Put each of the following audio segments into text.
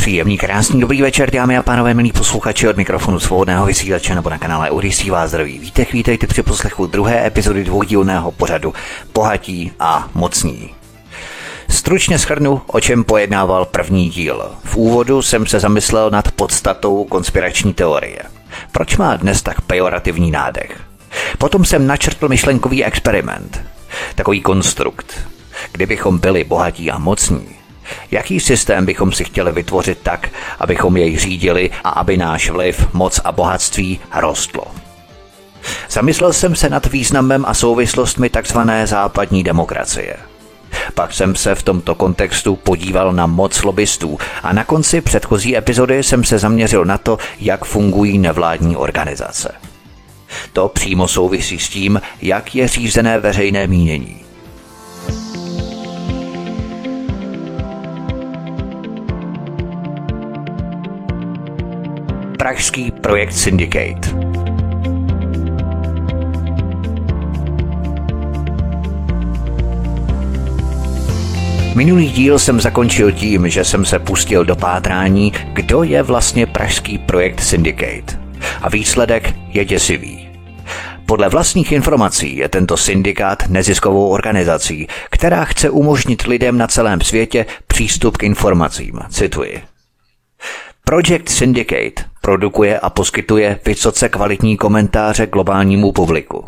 Příjemný, krásný, dobrý večer, dámy a pánové, milí posluchači, od mikrofonu Svobodného vysílače nebo na kanále Odysee vás zdraví Vítek, vítejte při poslechu druhé epizody dvoudílného pořadu Bohatí a mocní. Stručně shrnu, o čem pojednával první díl. V úvodu jsem se zamyslel nad podstatou konspirační teorie. Proč má dnes tak pejorativní nádech? Potom jsem načrtl myšlenkový experiment. Takový konstrukt. Kdybychom byli bohatí a mocní, jaký systém bychom si chtěli vytvořit tak, abychom jej řídili a aby náš vliv, moc a bohatství rostlo? Zamyslel jsem se nad významem a souvislostmi tzv. Západní demokracie. Pak jsem se v tomto kontextu podíval na moc lobbystů a na konci předchozí epizody jsem se zaměřil na to, jak fungují nevládní organizace. To přímo souvisí s tím, jak je řízené veřejné mínění. Pražský projekt Syndicate. Minulý díl jsem zakončil tím, že jsem se pustil do pátrání, kdo je vlastně pražský projekt Syndicate. A výsledek je děsivý. Podle vlastních informací je tento syndikát neziskovou organizací, která chce umožnit lidem na celém světě přístup k informacím. Cituji. Project Syndicate produkuje a poskytuje vysoce kvalitní komentáře globálnímu publiku.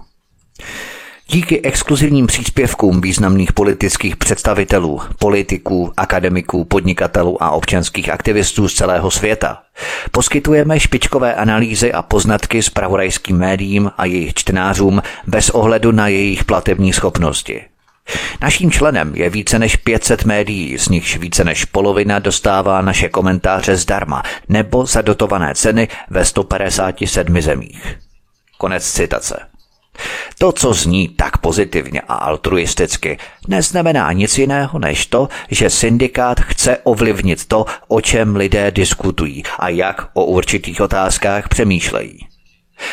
Díky exkluzivním příspěvkům významných politických představitelů, politiků, akademiků, podnikatelů a občanských aktivistů z celého světa poskytujeme špičkové analýzy a poznatky zpravodajským médiím a jejich čtenářům bez ohledu na jejich platební schopnosti. Naším členem je více než 500 médií, z nichž více než polovina dostává naše komentáře zdarma nebo za dotované ceny ve 157 zemích. Konec citace. To, co zní tak pozitivně a altruisticky, neznamená nic jiného než to, že syndikát chce ovlivnit to, o čem lidé diskutují a jak o určitých otázkách přemýšlejí.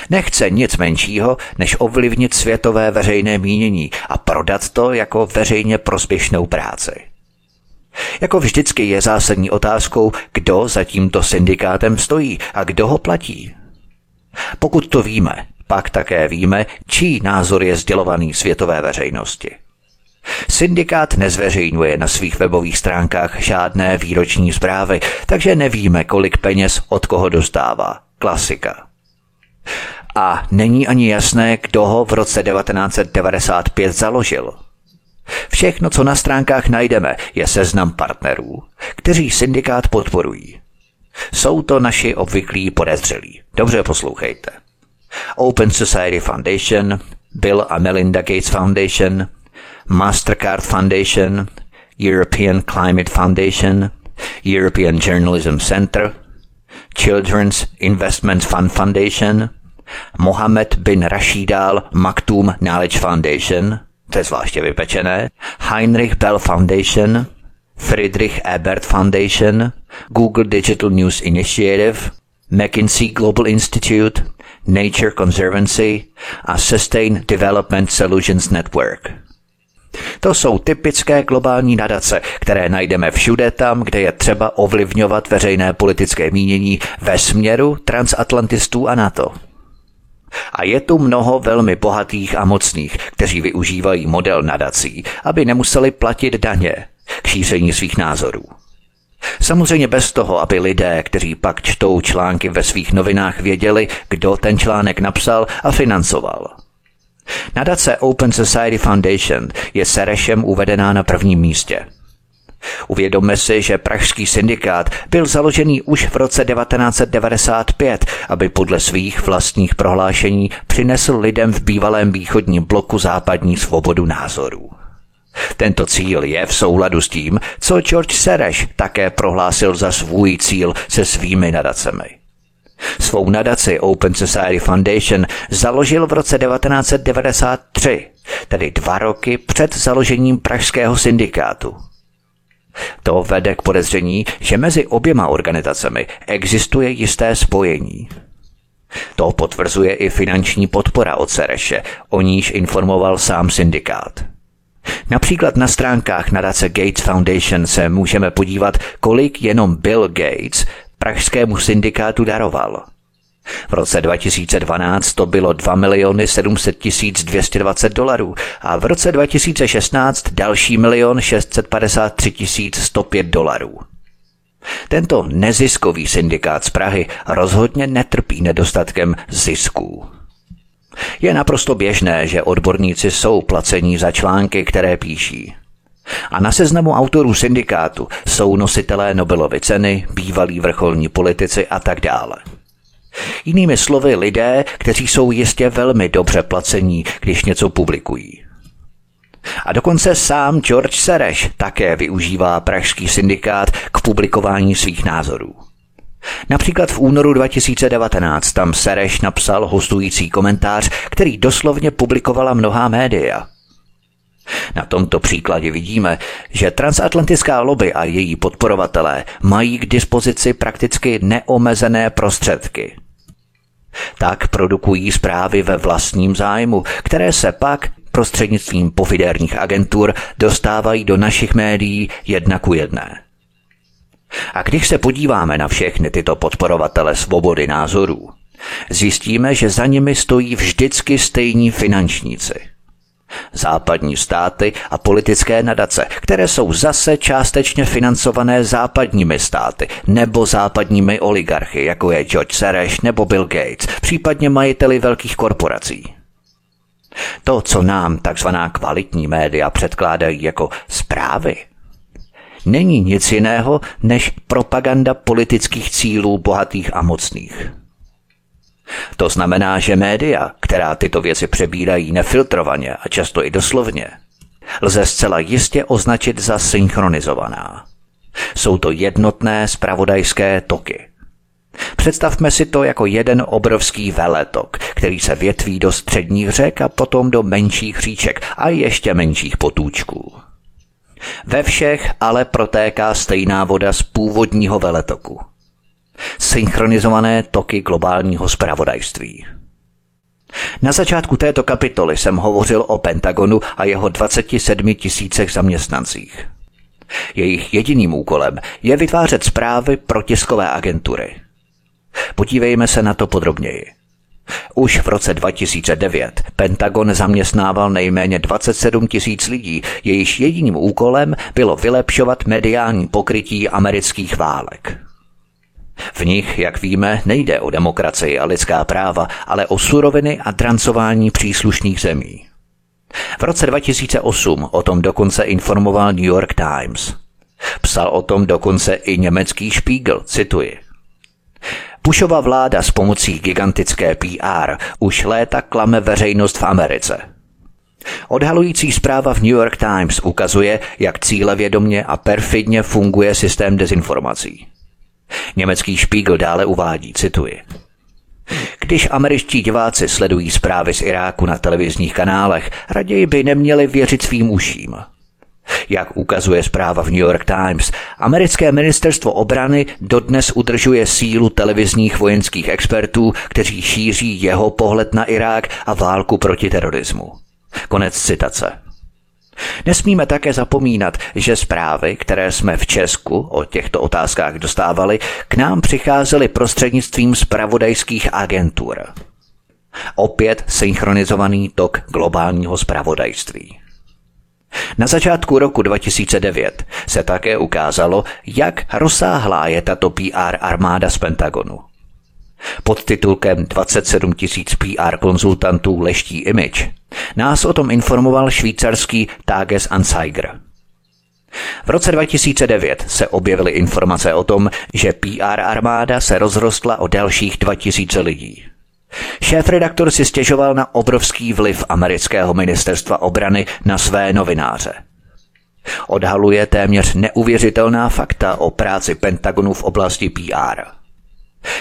Nechce nic menšího, než ovlivnit světové veřejné mínění a prodat to jako veřejně prospěšnou práci. Jako vždycky je zásadní otázkou, kdo za tímto syndikátem stojí a kdo ho platí. Pokud to víme, pak také víme, čí názor je sdělovaný světové veřejnosti. Syndikát nezveřejňuje na svých webových stránkách žádné výroční zprávy, takže nevíme, kolik peněz od koho dostává. Klasika. A není ani jasné, kdo ho v roce 1995 založil. Všechno, co na stránkách najdeme, je seznam partnerů, kteří syndikát podporují. Jsou to naši obvyklí podezřelí. Dobře poslouchejte. Open Society Foundation, Bill a Melinda Gates Foundation, Mastercard Foundation, European Climate Foundation, European Journalism Center, Children's Investment Fund Foundation, Mohammed bin Rashid Al Maktoum Knowledge Foundation, to je zvláště vypečené, Heinrich Bell Foundation, Friedrich Ebert Foundation, Google Digital News Initiative, McKinsey Global Institute, Nature Conservancy a Sustained Development Solutions Network. To jsou typické globální nadace, které najdeme všude tam, kde je třeba ovlivňovat veřejné politické mínění ve směru transatlantistů a NATO. A je tu mnoho velmi bohatých a mocných, kteří využívají model nadací, aby nemuseli platit daně k šíření svých názorů. Samozřejmě bez toho, aby lidé, kteří pak čtou články ve svých novinách, věděli, kdo ten článek napsal a financoval. Nadace Open Society Foundation je Serešem uvedená na prvním místě. Uvědomme si, že pražský syndikát byl založený už v roce 1995, aby podle svých vlastních prohlášení přinesl lidem v bývalém východním bloku západní svobodu názorů. Tento cíl je v souladu s tím, co George Sereš také prohlásil za svůj cíl se svými nadacemi. Svou nadaci Open Society Foundation založil v roce 1993, tedy 2 roky před založením pražského syndikátu. To vede k podezření, že mezi oběma organizacemi existuje jisté spojení. To potvrzuje i finanční podpora od Sereše, o níž informoval sám syndikát. Například na stránkách nadace Gates Foundation se můžeme podívat, kolik jenom Bill Gates pražskému syndikátu daroval. V roce 2012 to bylo $2 700 220 a v roce 2016 další $1 653 105. Tento neziskový syndikát z Prahy rozhodně netrpí nedostatkem zisků. Je naprosto běžné, že odborníci jsou placení za články, které píší. A na seznamu autorů syndikátu jsou nositelé Nobelovy ceny, bývalí vrcholní politici a tak dále. Jinými slovy lidé, kteří jsou jistě velmi dobře placení, když něco publikují. A dokonce sám George Sereš také využívá pražský syndikát k publikování svých názorů. Například v únoru 2019 tam Sereš napsal hostující komentář, který doslovně publikovala mnohá média. Na tomto příkladě vidíme, že transatlantická lobby a její podporovatelé mají k dispozici prakticky neomezené prostředky. Tak produkují zprávy ve vlastním zájmu, které se pak prostřednictvím pofidérních agentur dostávají do našich médií 1:1. A když se podíváme na všechny tyto podporovatele svobody názorů, zjistíme, že za nimi stojí vždycky stejní finančníci. Západní státy a politické nadace, které jsou zase částečně financované západními státy nebo západními oligarchy, jako je George Soros nebo Bill Gates, případně majiteli velkých korporací. To, co nám tzv. Kvalitní média předkládají jako zprávy, není nic jiného než propaganda politických cílů bohatých a mocných. To znamená, že média, která tyto věci přebírají nefiltrovaně a často i doslovně, lze zcela jistě označit za synchronizovaná. Jsou to jednotné zpravodajské toky. Představme si to jako jeden obrovský veletok, který se větví do středních řek a potom do menších říček a ještě menších potůčků. Ve všech ale protéká stejná voda z původního veletoku. Synchronizované toky globálního zpravodajství. Na začátku této kapitoly jsem hovořil o Pentagonu a jeho 27 000 zaměstnancích. Jejich jediným úkolem je vytvářet zprávy pro tiskové agentury. Podívejme se na to podrobněji. Už v roce 2009 Pentagon zaměstnával nejméně 27 000 lidí, jejichž jediným úkolem bylo vylepšovat mediální pokrytí amerických válek. V nich, jak víme, nejde o demokracii a lidská práva, ale o suroviny a drancování příslušných zemí. V roce 2008 o tom dokonce informoval New York Times. Psal o tom dokonce i německý Spiegel, cituji. Bushova vláda s pomocí gigantické PR už léta klame veřejnost v Americe. Odhalující zpráva v New York Times ukazuje, jak cílevědomně a perfidně funguje systém dezinformací. Německý Spiegel dále uvádí, cituji. Když američtí diváci sledují zprávy z Iráku na televizních kanálech, raději by neměli věřit svým uším. Jak ukazuje zpráva v New York Times, americké ministerstvo obrany dodnes udržuje sílu televizních vojenských expertů, kteří šíří jeho pohled na Irák a válku proti terorismu. Konec citace. Nesmíme také zapomínat, že zprávy, které jsme v Česku o těchto otázkách dostávali, k nám přicházely prostřednictvím zpravodajských agentur. Opět synchronizovaný tok globálního zpravodajství. Na začátku roku 2009 se také ukázalo, jak rozsáhlá je tato PR armáda z Pentagonu. Pod titulkem 27 000 PR konzultantů leští image nás o tom informoval švýcarský Tages-Anzeiger. V roce 2009 se objevily informace o tom, že PR armáda se rozrostla o dalších 2000 lidí. Šéfredaktor si stěžoval na obrovský vliv amerického ministerstva obrany na své novináře. Odhaluje téměř neuvěřitelná fakta o práci Pentagonu v oblasti PR.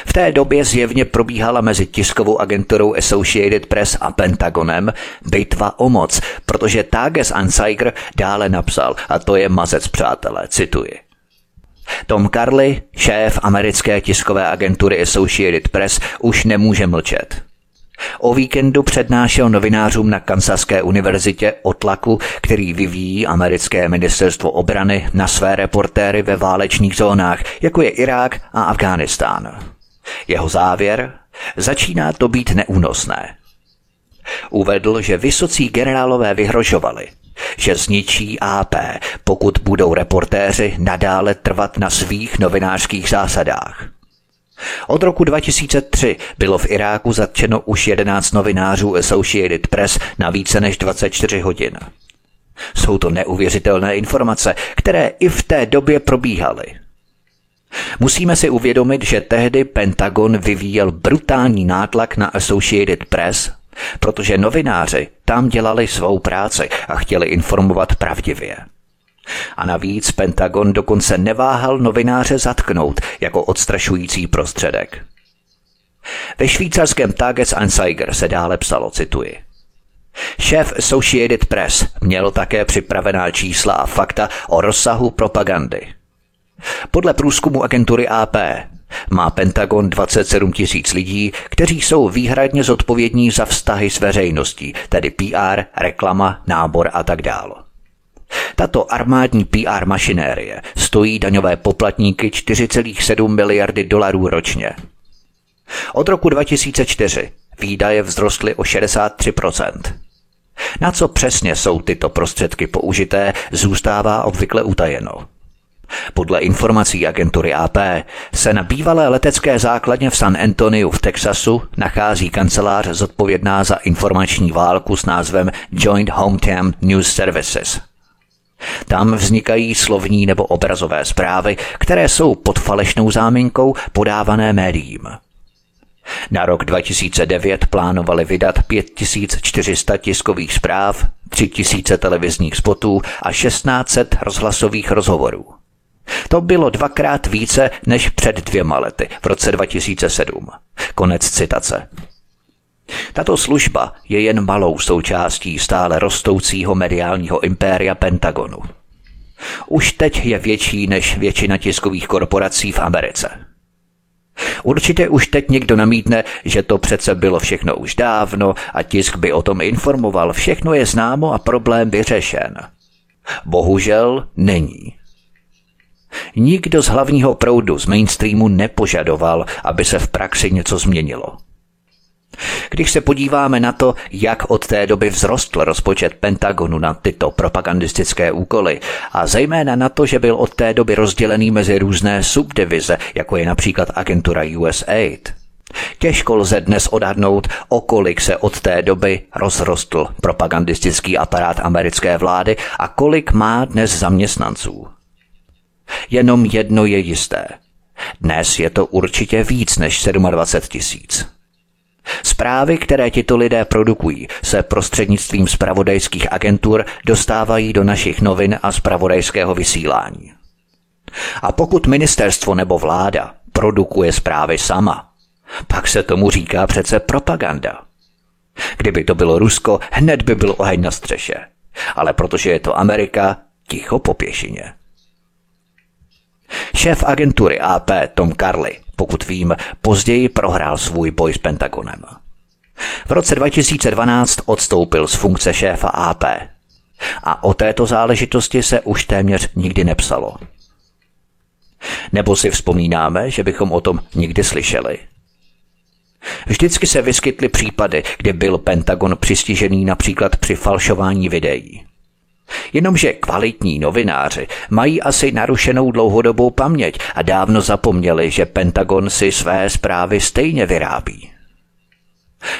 V té době zjevně probíhala mezi tiskovou agenturou Associated Press a Pentagonem bitva o moc, protože Tages Anzeiger dále napsal, a to je mazec, přátelé, cituji. Tom Carly, šéf americké tiskové agentury Associated Press, už nemůže mlčet. O víkendu přednášel novinářům na Kansaské univerzitě o tlaku, který vyvíjí americké ministerstvo obrany na své reportéry ve válečných zónách, jako je Irák a Afghánistán. Jeho závěr? Začíná to být neúnosné. Uvedl, že vysocí generálové vyhrožovali, že zničí AP, pokud budou reportéři nadále trvat na svých novinářských zásadách. Od roku 2003 bylo v Iráku zatčeno už 11 novinářů Associated Press na více než 24 hodin. Jsou to neuvěřitelné informace, které i v té době probíhaly. Musíme si uvědomit, že tehdy Pentagon vyvíjel brutální nátlak na Associated Press, protože novináři tam dělali svou práci a chtěli informovat pravdivě. A navíc Pentagon dokonce neváhal novináře zatknout jako odstrašující prostředek. Ve švýcarském Tages-Anzeiger se dále psalo, cituji. Šéf Associated Press měl také připravená čísla a fakta o rozsahu propagandy. Podle průzkumu agentury AP má Pentagon 27 tisíc lidí, kteří jsou výhradně zodpovědní za vztahy s veřejností, tedy PR, reklama, nábor a tak dále. Tato armádní PR mašinérie stojí daňové poplatníky 4,7 miliardy dolarů ročně. Od roku 2004 výdaje vzrostly o 63%. Na co přesně jsou tyto prostředky použité, zůstává obvykle utajeno. Podle informací agentury AP se na bývalé letecké základně v San Antoniu v Texasu nachází kancelář zodpovědná za informační válku s názvem Joint Hometown News Services. Tam vznikají slovní nebo obrazové zprávy, které jsou pod falešnou záminkou podávané médiím. Na rok 2009 plánovali vydat 5400 tiskových zpráv, 3000 televizních spotů a 1600 rozhlasových rozhovorů. To bylo dvakrát více než před 2 lety, v roce 2007. Konec citace. Tato služba je jen malou součástí stále rostoucího mediálního impéria Pentagonu. Už teď je větší než většina tiskových korporací v Americe. Určitě už teď někdo namítne, že to přece bylo všechno už dávno a tisk by o tom informoval, všechno je známo a problém vyřešen. Bohužel není. Nikdo z hlavního proudu, z mainstreamu nepožadoval, aby se v praxi něco změnilo. Když se podíváme na to, jak od té doby vzrostl rozpočet Pentagonu na tyto propagandistické úkoly a zejména na to, že byl od té doby rozdělený mezi různé subdivize, jako je například agentura USAID, těžko lze dnes odhadnout, o kolik se od té doby rozrostl propagandistický aparát americké vlády a kolik má dnes zaměstnanců. Jenom jedno je jisté. Dnes je to určitě víc než 27 tisíc. Zprávy, které tito lidé produkují, se prostřednictvím zpravodajských agentur dostávají do našich novin a zpravodajského vysílání. A pokud ministerstvo nebo vláda produkuje zprávy sama, pak se tomu říká přece propaganda. Kdyby to bylo Rusko, hned by byl oheň na střeše. Ale protože je to Amerika, ticho po pěšině. Šéf agentury AP Tom Carly, pokud vím, později prohrál svůj boj s Pentagonem. V roce 2012 odstoupil z funkce šéfa AP a o této záležitosti se už téměř nikdy nepsalo. Nebo si vzpomínáme, že bychom o tom nikdy slyšeli. Vždycky se vyskytly případy, kdy byl Pentagon přistižený například při falšování videí. Jenomže kvalitní novináři mají asi narušenou dlouhodobou paměť a dávno zapomněli, že Pentagon si své zprávy stejně vyrábí.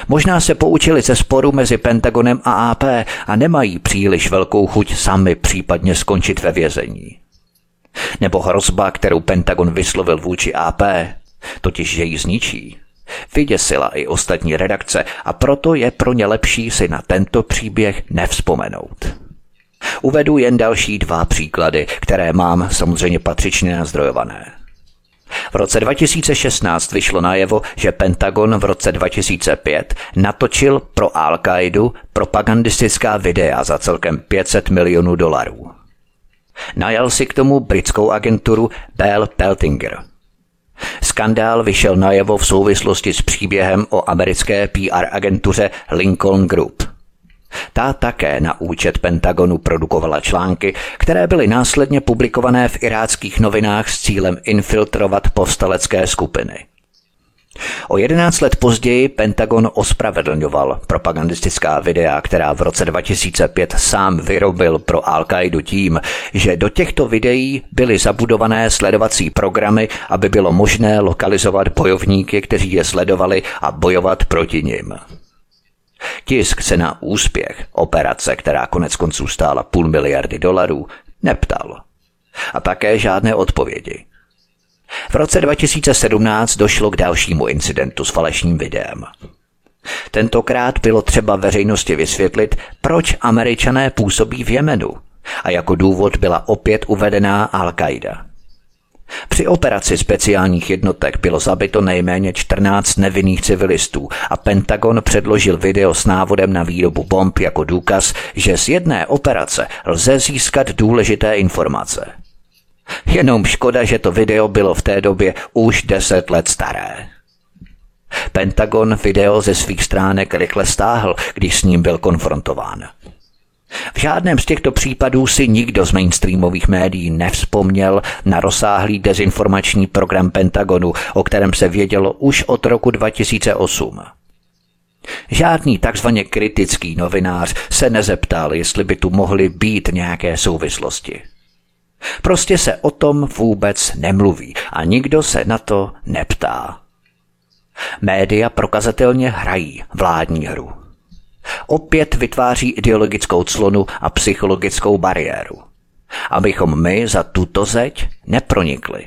Možná se poučili ze sporu mezi Pentagonem a AP a nemají příliš velkou chuť sami případně skončit ve vězení. Nebo hrozba, kterou Pentagon vyslovil vůči AP, totiž že ji zničí, vyděsila i ostatní redakce a proto je pro ně lepší si na tento příběh nevzpomenout. Uvedu jen další 2 příklady, které mám samozřejmě patřičně nazdrojované. V roce 2016 vyšlo najevo, že Pentagon v roce 2005 natočil pro Al-Kaidu propagandistická videa za celkem $500 milionů. Najal si k tomu britskou agenturu Bell Peltinger. Skandál vyšel najevo v souvislosti s příběhem o americké PR agentuře Lincoln Group. Ta také na účet Pentagonu produkovala články, které byly následně publikované v iráckých novinách s cílem infiltrovat povstalecké skupiny. O 11 let později Pentagon ospravedlňoval propagandistická videa, která v roce 2005 sám vyrobil pro Al-Kaidu tím, že do těchto videí byly zabudované sledovací programy, aby bylo možné lokalizovat bojovníky, kteří je sledovali, a bojovat proti nim. Tisk se na úspěch operace, která koneckonců stála $500 milionů, neptal. A také žádné odpovědi. V roce 2017 došlo k dalšímu incidentu s falešným videem. Tentokrát bylo třeba veřejnosti vysvětlit, proč Američané působí v Jemenu, a jako důvod byla opět uvedená Al-Qaida. Při operaci speciálních jednotek bylo zabito nejméně 14 nevinných civilistů a Pentagon předložil video s návodem na výrobu bomb jako důkaz, že z jedné operace lze získat důležité informace. Jenom škoda, že to video bylo v té době už 10 let staré. Pentagon video ze svých stránek rychle stáhl, když s ním byl konfrontován. V žádném z těchto případů si nikdo z mainstreamových médií nevzpomněl na rozsáhlý dezinformační program Pentagonu, o kterém se vědělo už od roku 2008. Žádný takzvaně kritický novinář se nezeptal, jestli by tu mohly být nějaké souvislosti. Prostě se o tom vůbec nemluví a nikdo se na to neptá. Média prokazatelně hrají vládní hru. Opět vytváří ideologickou clonu a psychologickou bariéru, abychom my za tuto zeď nepronikli.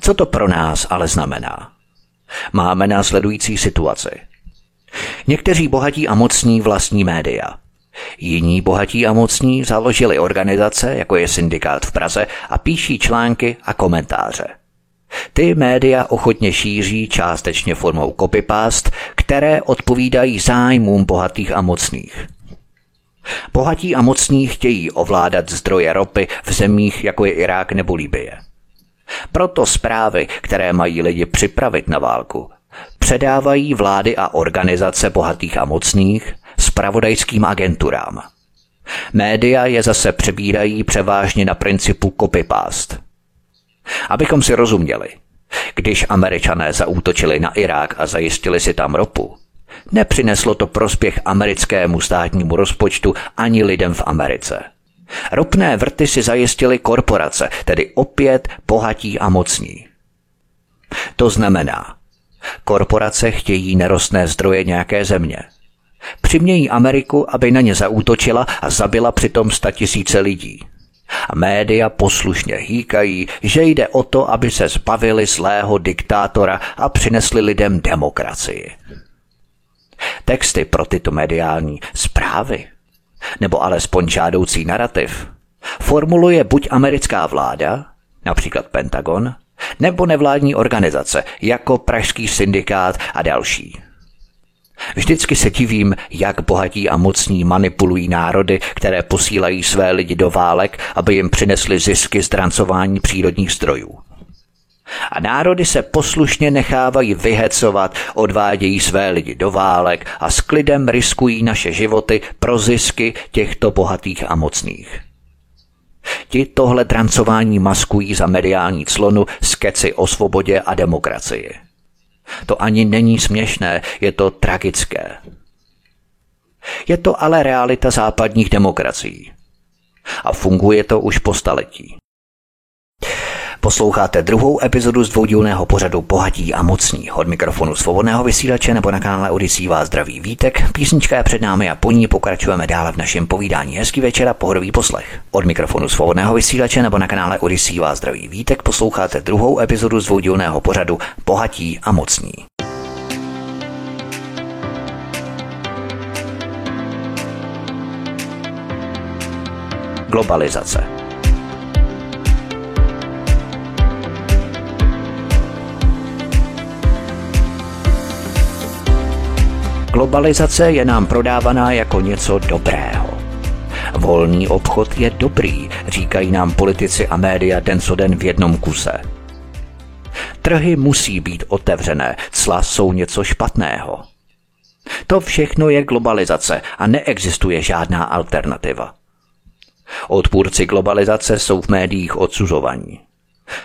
Co to pro nás ale znamená? Máme následující situaci. Někteří bohatí a mocní vlastní média. Jiní bohatí a mocní založili organizace, jako je Syndikát v Praze, a píší články a komentáře. Ty média ochotně šíří částečně formou copypaste, které odpovídají zájmům bohatých a mocných. Bohatí a mocní chtějí ovládat zdroje ropy v zemích, jako je Irák nebo Libye. Proto zprávy, které mají lidi připravit na válku, předávají vlády a organizace bohatých a mocných zpravodajským agenturám. Média je zase přebírají převážně na principu copy-paste. Abychom si rozuměli, když Američané zaútočili na Irák a zajistili si tam ropu, nepřineslo to prospěch americkému státnímu rozpočtu ani lidem v Americe. Ropné vrty si zajistily korporace, tedy opět bohatí a mocní. To znamená, korporace chtějí nerostné zdroje nějaké země. Přimějí Ameriku, aby na ně zaútočila a zabila přitom 100 000 lidí. A média poslušně hýkají, že jde o to, aby se zbavili zlého diktátora a přinesli lidem demokracii. Texty pro tyto mediální zprávy, nebo alespoň žádoucí narrativ, formuluje buď americká vláda, například Pentagon, nebo nevládní organizace, jako Pražský syndikát a další. Vždycky se divím, jak bohatí a mocní manipulují národy, které posílají své lidi do válek, aby jim přinesli zisky z drancování přírodních zdrojů. A národy se poslušně nechávají vyhecovat, odvádějí své lidi do válek a s klidem riskují naše životy pro zisky těchto bohatých a mocných. Ti tohle drancování maskují za mediální clonu s keci o svobodě a demokracii. To ani není směšné, je to tragické. Je to ale realita západních demokracií. A funguje to už po staletí. Posloucháte druhou epizodu z dvoudílného pořadu Bohatí a mocní. Od mikrofonu Svobodného vysílače nebo na kanále Odysee vás zdraví Vítek. Písnička je před námi a po ní pokračujeme dále v našem povídání. Hezký večer a pohodový poslech. Od mikrofonu Svobodného vysílače nebo na kanále Odysee vás zdraví Vítek. Posloucháte druhou epizodu z dvoudílného pořadu Bohatí a mocní. Globalizace. Globalizace je nám prodávaná jako něco dobrého. Volný obchod je dobrý, říkají nám politici a média den co den v jednom kuse. Trhy musí být otevřené, cla jsou něco špatného. To všechno je globalizace a neexistuje žádná alternativa. Odpůrci globalizace jsou v médiích odsuzovaní.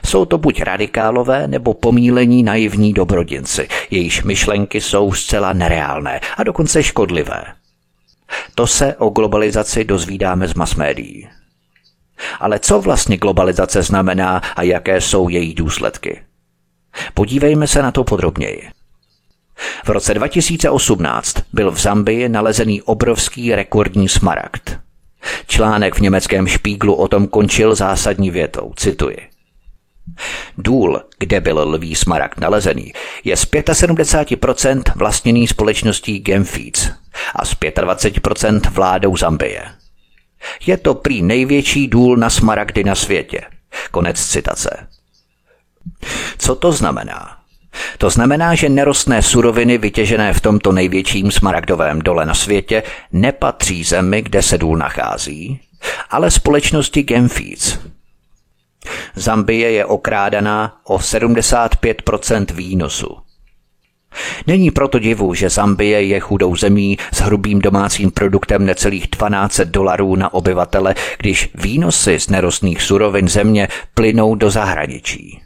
Jsou to buď radikálové nebo pomílení naivní dobrodinci, jejichž myšlenky jsou zcela nereálné a dokonce škodlivé. To se o globalizaci dozvídáme z masmédií. Ale co vlastně globalizace znamená a jaké jsou její důsledky? Podívejme se na to podrobněji. V roce 2018 byl v Zambii nalezený obrovský rekordní smaragd. Článek v německém Špíglu o tom končil zásadní větou, cituji. Důl, kde byl lví smaragd nalezený, je z 75% vlastněný společností Gemfields a z 25% vládou Zambie. Je to prý největší důl na smaragdy na světě. Konec citace. Co to znamená? To znamená, že nerostné suroviny vytěžené v tomto největším smaragdovém dole na světě nepatří zemi, kde se důl nachází, ale společnosti Gemfields. Zambie je okrádaná o 75% výnosu. Není proto divu, že Zambie je chudou zemí s hrubým domácím produktem necelých $12 na obyvatele, když výnosy z nerostných surovin země plynou do zahraničí.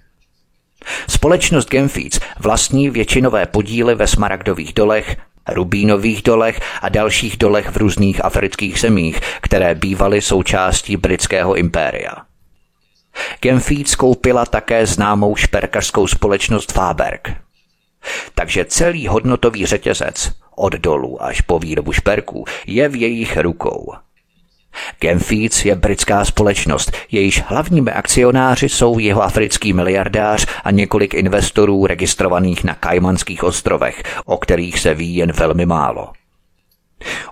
Společnost Gemfields vlastní většinové podíly ve smaragdových dolech, rubínových dolech a dalších dolech v různých afrických zemích, které bývaly součástí britského impéria. Gemfields koupila také známou šperkařskou společnost Faberg. Takže celý hodnotový řetězec, od dolů až po výrobu šperků, je v jejich rukou. Gemfields je britská společnost, jejíž hlavními akcionáři jsou jihoafrický miliardář a několik investorů registrovaných na Kajmanských ostrovech, o kterých se ví jen velmi málo.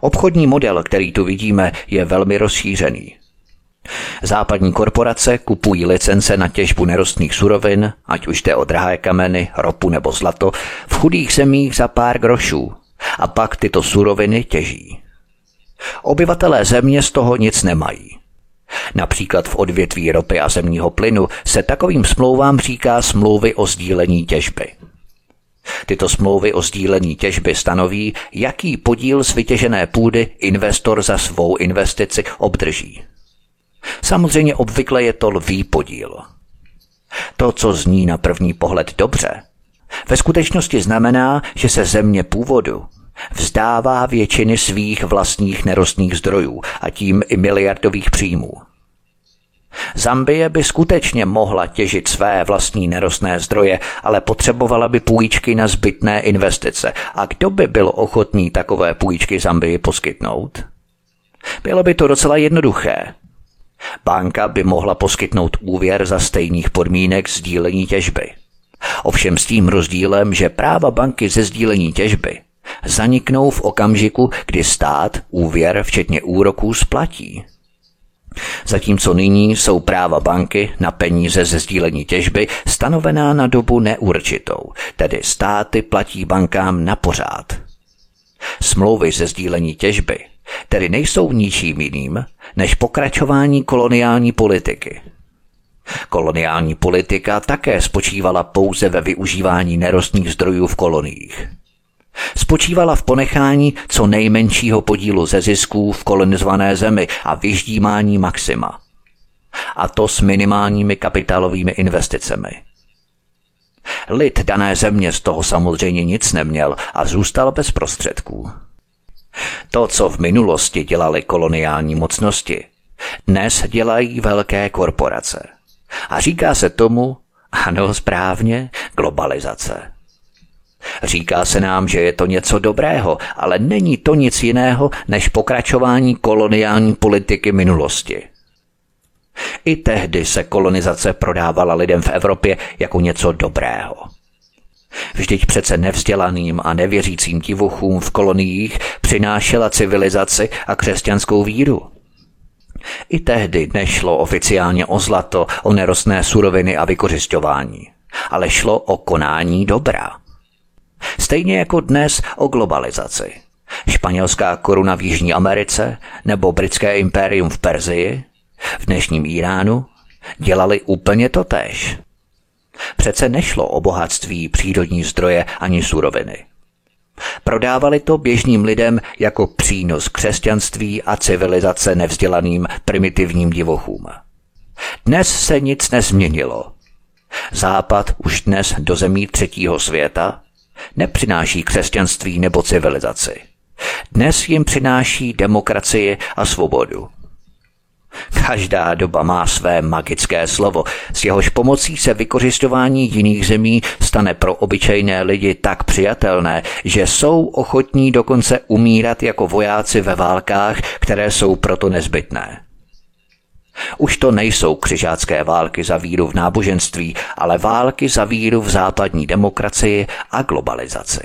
Obchodní model, který tu vidíme, je velmi rozšířený. Západní korporace kupují licence na těžbu nerostných surovin, ať už jde o drahé kameny, ropu nebo zlato, v chudých zemích za pár grošů a pak tyto suroviny těží. Obyvatelé země z toho nic nemají. Například v odvětví ropy a zemního plynu se takovým smlouvám říká smlouvy o sdílení těžby. Tyto smlouvy o sdílení těžby stanoví, jaký podíl z vytěžené půdy investor za svou investici obdrží. Samozřejmě obvykle je to lví podíl. To, co zní na první pohled dobře, ve skutečnosti znamená, že se země původu vzdává většiny svých vlastních nerostných zdrojů a tím i miliardových příjmů. Zambie by skutečně mohla těžit své vlastní nerostné zdroje, ale potřebovala by půjčky na zbytné investice. A kdo by byl ochotný takové půjčky Zambii poskytnout? Bylo by to docela jednoduché. Banka by mohla poskytnout úvěr za stejných podmínek sdílení těžby. Ovšem s tím rozdílem, že práva banky ze sdílení těžby zaniknou v okamžiku, kdy stát úvěr včetně úroků splatí. Zatímco nyní jsou práva banky na peníze ze sdílení těžby stanovená na dobu neurčitou, tedy státy platí bankám na pořád. Smlouvy ze sdílení těžby tedy nejsou ničím jiným než pokračování koloniální politiky. Koloniální politika také spočívala pouze ve využívání nerostných zdrojů v koloniích. Spočívala v ponechání co nejmenšího podílu ze zisků v kolonizované zemi a vyždímání maxima. A to s minimálními kapitálovými investicemi. Lid dané země z toho samozřejmě nic neměl a zůstal bez prostředků. To, co v minulosti dělaly koloniální mocnosti, dnes dělají velké korporace. A říká se tomu, ano správně, globalizace. Říká se nám, že je to něco dobrého, ale není to nic jiného než pokračování koloniální politiky minulosti. I tehdy se kolonizace prodávala lidem v Evropě jako něco dobrého. Vždyť přece nevzdělaným a nevěřícím divochům v koloniích přinášela civilizaci a křesťanskou víru. I tehdy nešlo oficiálně o zlato, o nerostné suroviny a vykořisťování, ale šlo o konání dobra. Stejně jako dnes o globalizaci. Španělská koruna v Jižní Americe nebo britské impérium v Persii, v dnešním Iránu, dělali úplně totéž. Přece nešlo o bohatství, přírodní zdroje ani suroviny. Prodávali to běžným lidem jako přínos křesťanství a civilizace nevzdělaným primitivním divochům. Dnes se nic nezměnilo. Západ už dnes do zemí třetího světa nepřináší křesťanství nebo civilizaci. Dnes jim přináší demokracii a svobodu. Každá doba má své magické slovo, s jehož pomocí se vykořisťování jiných zemí stane pro obyčejné lidi tak přijatelné, že jsou ochotní dokonce umírat jako vojáci ve válkách, které jsou proto nezbytné. Už to nejsou křižácké války za víru v náboženství, ale války za víru v západní demokracii a globalizaci.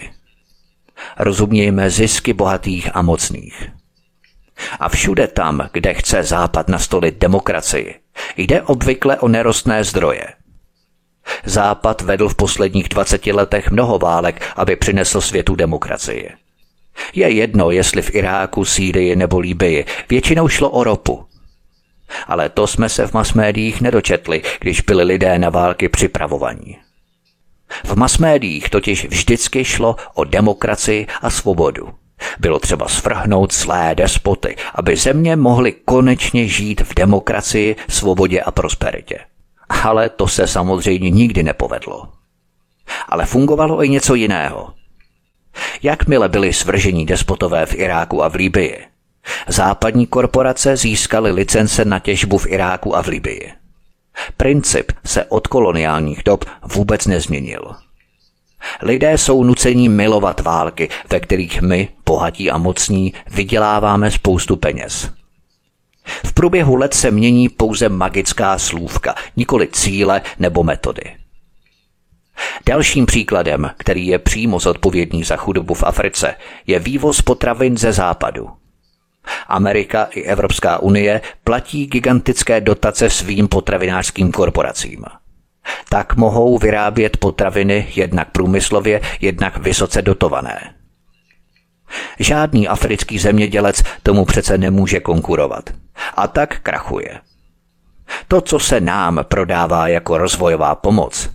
Rozumějme zisky bohatých a mocných. A všude tam, kde chce Západ nastolit demokracii, jde obvykle o nerostné zdroje. Západ vedl v posledních 20 letech mnoho válek, aby přinesl světu demokracii. Je jedno, jestli v Iráku, Sýrii nebo Libyi, většinou šlo o ropu. Ale to jsme se v masmédiích nedočetli, když byli lidé na války připravovaní. V masmédiích totiž vždycky šlo o demokracii a svobodu. Bylo třeba svrhnout zlé despoty, aby země mohly konečně žít v demokracii, svobodě a prosperitě. Ale to se samozřejmě nikdy nepovedlo. Ale fungovalo i něco jiného. Jakmile byli svržení despotové v Iráku a v Libyi, západní korporace získaly licence na těžbu v Iráku a v Libyi. Princip se od koloniálních dob vůbec nezměnil. Lidé jsou nuceni milovat války, ve kterých my, bohatí a mocní, vyděláváme spoustu peněz. V průběhu let se mění pouze magická slůvka, nikoli cíle nebo metody. Dalším příkladem, který je přímo zodpovědný za chudobu v Africe, je vývoz potravin ze západu. Amerika i Evropská unie platí gigantické dotace svým potravinářským korporacím. Tak mohou vyrábět potraviny jednak průmyslově, jednak vysoce dotované. Žádný africký zemědělec tomu přece nemůže konkurovat. A tak krachuje. To, co se nám prodává jako rozvojová pomoc,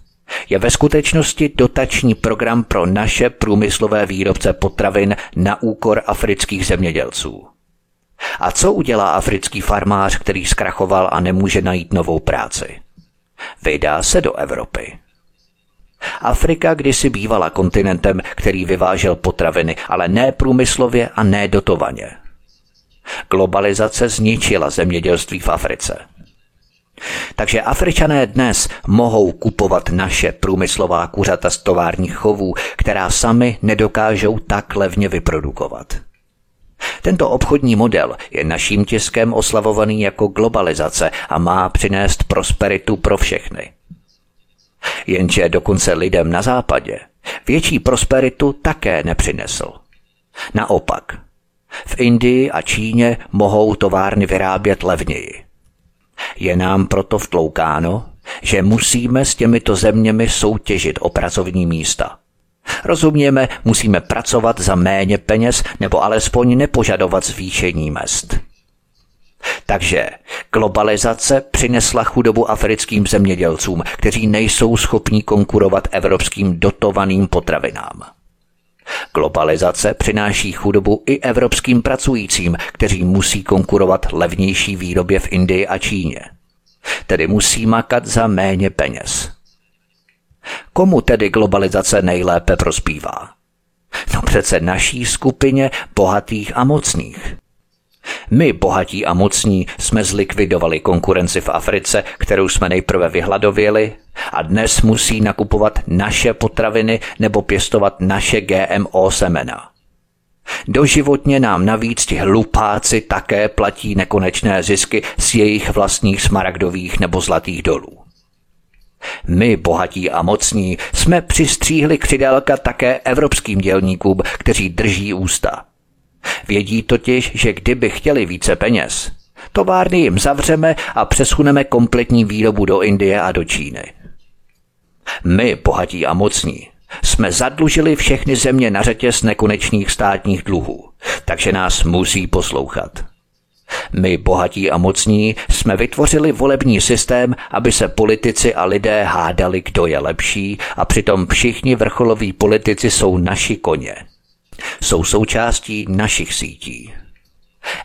je ve skutečnosti dotační program pro naše průmyslové výrobce potravin na úkor afrických zemědělců. A co udělá africký farmář, který zkrachoval a nemůže najít novou práci? Vydá se do Evropy. Afrika kdysi bývala kontinentem, který vyvážel potraviny, ale ne průmyslově a ne dotovaně. Globalizace zničila zemědělství v Africe. Takže Afričané dnes mohou kupovat naše průmyslová kuřata z továrních chovů, která sami nedokážou tak levně vyprodukovat. Tento obchodní model je naším tiskem oslavovaný jako globalizace a má přinést prosperitu pro všechny. Jenže dokonce lidem na západě větší prosperitu také nepřinesl. Naopak, v Indii a Číně mohou továrny vyrábět levněji. Je nám proto vtloukáno, že musíme s těmito zeměmi soutěžit o pracovní místa. Rozumějme, musíme pracovat za méně peněz nebo alespoň nepožadovat zvýšení mezd. Takže globalizace přinesla chudobu africkým zemědělcům, kteří nejsou schopni konkurovat evropským dotovaným potravinám. Globalizace přináší chudobu i evropským pracujícím, kteří musí konkurovat levnější výrobě v Indii a Číně. Tedy musí makat za méně peněz. Komu tedy globalizace nejlépe prospívá? No přece naší skupině bohatých a mocných. My, bohatí a mocní, jsme zlikvidovali konkurenci v Africe, kterou jsme nejprve vyhladověli, a dnes musí nakupovat naše potraviny nebo pěstovat naše GMO semena. Doživotně nám navíc ti hlupáci také platí nekonečné zisky z jejich vlastních smaragdových nebo zlatých dolů. My, bohatí a mocní, jsme přistříhli křidélka také evropským dělníkům, kteří drží ústa. Vědí totiž, že kdyby chtěli více peněz, továrny jim zavřeme a přesuneme kompletní výrobu do Indie a do Číny. My, bohatí a mocní, Jsme zadlužili všechny země na řetěz nekonečných státních dluhů, takže nás musí poslouchat. My, bohatí a mocní, jsme vytvořili volební systém, aby se politici a lidé hádali, kdo je lepší, a přitom všichni vrcholoví politici jsou naši koně. Jsou součástí našich sítí.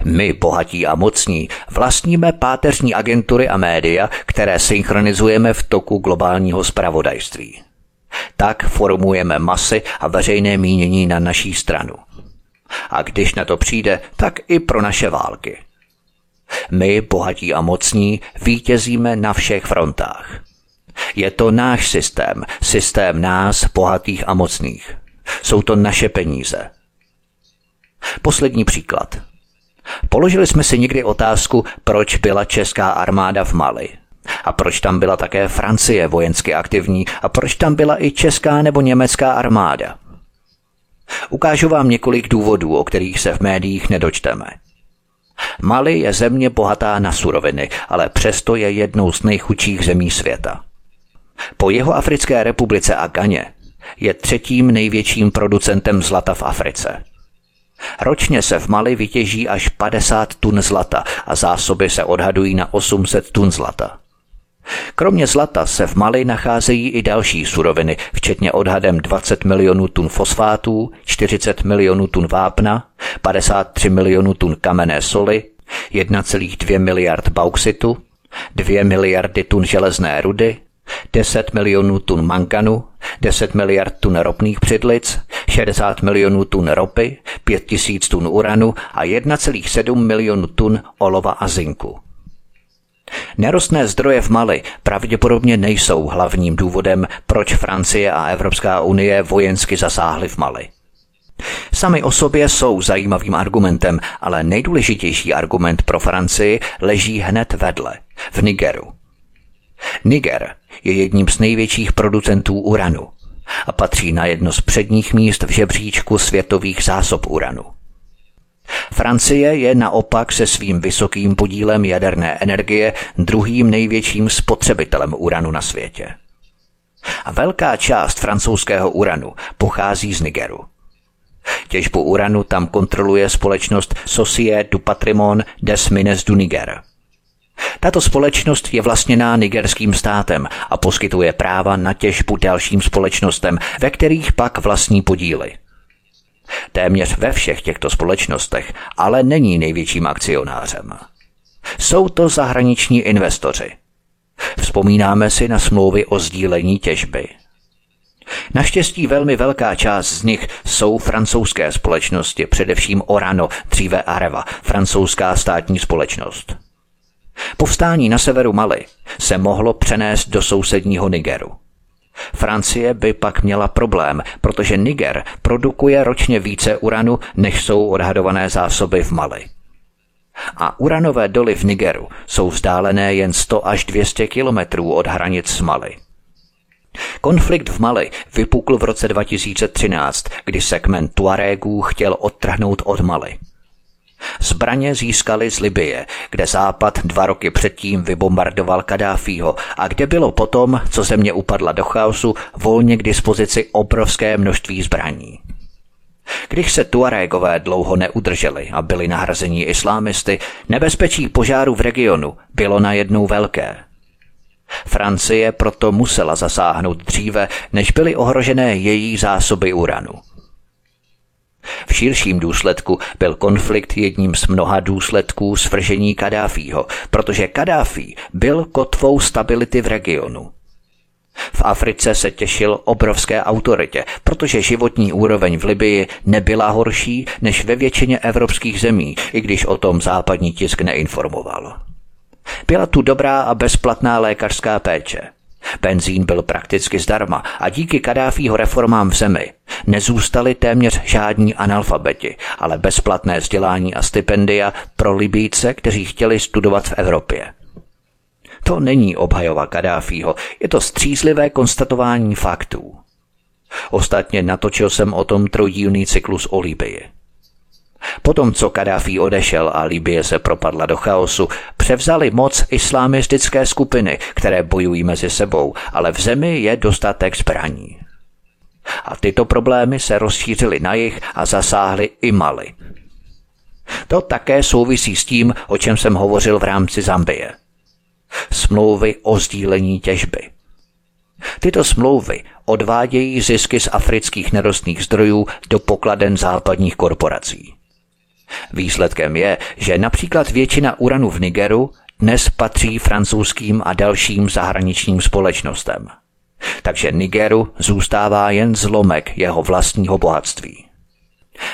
My, bohatí a mocní, vlastníme páteřní agentury a média, které synchronizujeme v toku globálního zpravodajství. Tak formujeme masy a veřejné mínění na naší stranu. A když na to přijde, tak i pro naše války. My, bohatí a mocní, vítězíme na všech frontách. Je to náš systém, systém nás, bohatých a mocných. Jsou to naše peníze. Poslední příklad. Položili jsme si někdy otázku, proč byla česká armáda v Mali. A proč tam byla také Francie vojensky aktivní a proč tam byla i česká nebo německá armáda. Ukážu vám několik důvodů, o kterých se v médiích nedočteme. Mali je země bohatá na suroviny, ale přesto je jednou z nejchudších zemí světa. Po Jihoafrické republice a Ghaně je třetím největším producentem zlata v Africe. Ročně se v Mali vytěží až 50 tun zlata a zásoby se odhadují na 800 tun zlata. Kromě zlata se v Mali nacházejí i další suroviny, včetně odhadem 20 milionů tun fosfátů, 40 milionů tun vápna, 53 milionů tun kamenné soli, 1,2 miliard bauxitu, 2 miliardy tun železné rudy, 10 milionů tun manganu, 10 miliard tun ropných břidlic, 60 milionů tun ropy, 5000 tun uranu a 1,7 milionů tun olova a zinku. Nerostné zdroje v Mali pravděpodobně nejsou hlavním důvodem, proč Francie a Evropská unie vojensky zasáhly v Mali. Sami o sobě jsou zajímavým argumentem, ale nejdůležitější argument pro Francii leží hned vedle, v Nigeru. Niger je jedním z největších producentů uranu a patří na jedno z předních míst v žebříčku světových zásob uranu. Francie je naopak se svým vysokým podílem jaderné energie druhým největším spotřebitelem uranu na světě. A velká část francouzského uranu pochází z Nigeru. Těžbu uranu tam kontroluje společnost Société du Patrimoine des Mines du Niger. Tato společnost je vlastněná nigerským státem a poskytuje práva na těžbu dalším společnostem, ve kterých pak vlastní podíly. Téměř ve všech těchto společnostech ale není největším akcionářem. Jsou to zahraniční investoři. Vzpomínáme si na smlouvy o sdílení těžby. Naštěstí velmi velká část z nich jsou francouzské společnosti, především Orano, dříve Areva, francouzská státní společnost. Povstání na severu Mali se mohlo přenést do sousedního Nigeru. Francie by pak měla problém, protože Niger produkuje ročně více uranu, než jsou odhadované zásoby v Mali. A uranové doly v Nigeru jsou vzdálené jen 100 až 200 kilometrů od hranic s Mali. Konflikt v Mali vypukl v roce 2013, kdy se kmen Tuaregů chtěl odtrhnout od Mali. Zbraně získali z Libye, kde Západ 2 roky předtím vybombardoval Kadáfího a kde bylo potom, co země upadla do chaosu, volně k dispozici obrovské množství zbraní. Když se Tuaregové dlouho neudrželi a byli nahrazeni islámisty, nebezpečí požáru v regionu bylo najednou velké. Francie proto musela zasáhnout dříve, než byly ohrožené její zásoby uranu. V širším důsledku byl konflikt jedním z mnoha důsledků svržení Kadáfího, protože Kaddáfí byl kotvou stability v regionu. V Africe se těšil obrovské autoritě, protože životní úroveň v Libyi nebyla horší než ve většině evropských zemí, i když o tom západní tisk neinformoval. Byla tu dobrá a bezplatná lékařská péče. Benzín byl prakticky zdarma a díky Kaddáfího reformám v zemi nezůstali téměř žádní analfabeti, ale bezplatné vzdělání a stipendia pro Libijce, kteří chtěli studovat v Evropě. To není obhajova Kaddáfího, je to střízlivé konstatování faktů. Ostatně natočil jsem o tom trojdílný cyklus o Libyi. Potom, co Kaddáfí odešel a Libye se propadla do chaosu, převzali moc islámistické skupiny, které bojují mezi sebou, ale v zemi je dostatek zbraní. a tyto problémy se rozšířily na jih a zasáhly i Mali. To také souvisí s tím, o čem jsem hovořil v rámci Zambie. Smlouvy o sdílení těžby. Tyto smlouvy odvádějí zisky z afrických nerostných zdrojů do pokladen západních korporací. Výsledkem je, že například většina uranu v Nigeru dnes patří francouzským a dalším zahraničním společnostem. Takže Nigeru zůstává jen zlomek jeho vlastního bohatství.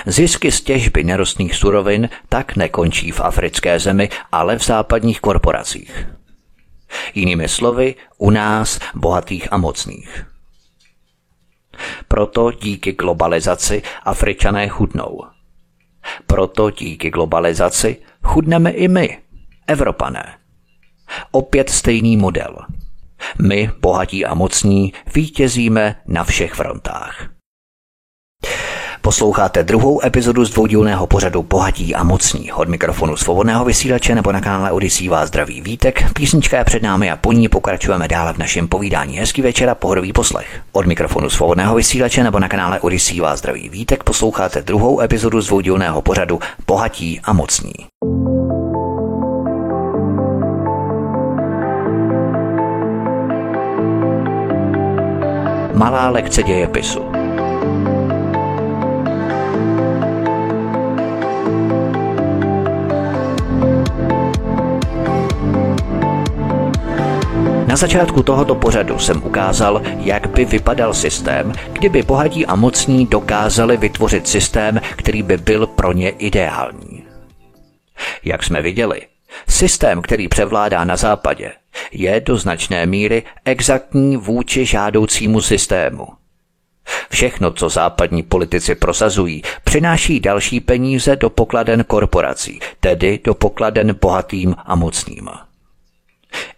Zisky z těžby nerostných surovin tak nekončí v africké zemi, ale v západních korporacích. Jinými slovy, u nás bohatých a mocných. Proto díky globalizaci Afričané chudnou. Proto díky globalizaci chudneme i my, Evropané. Opět stejný model. My, bohatí a mocní, vítězíme na všech frontách. Posloucháte druhou epizodu z dvoudílného pořadu Bohatí a mocní. Od mikrofonu Svobodného vysílače nebo na kanále Odysee vás zdraví Vítek. Písnička je před námi a po ní pokračujeme dále v našem povídání. Hezký večer a pohodový poslech. Od mikrofonu Svobodného vysílače nebo na kanále Odysee vás zdraví Vítek. Posloucháte druhou epizodu z dvoudílného pořadu Bohatí a mocní. Malá lekce dějepisu. Na začátku tohoto pořadu jsem ukázal, jak by vypadal systém, kdyby bohatí a mocní dokázali vytvořit systém, který by byl pro ně ideální. Jak jsme viděli, systém, který převládá na západě, je do značné míry exaktní vůči žádoucímu systému. Všechno, co západní politici prosazují, přináší další peníze do pokladen korporací, tedy do pokladen bohatým a mocným.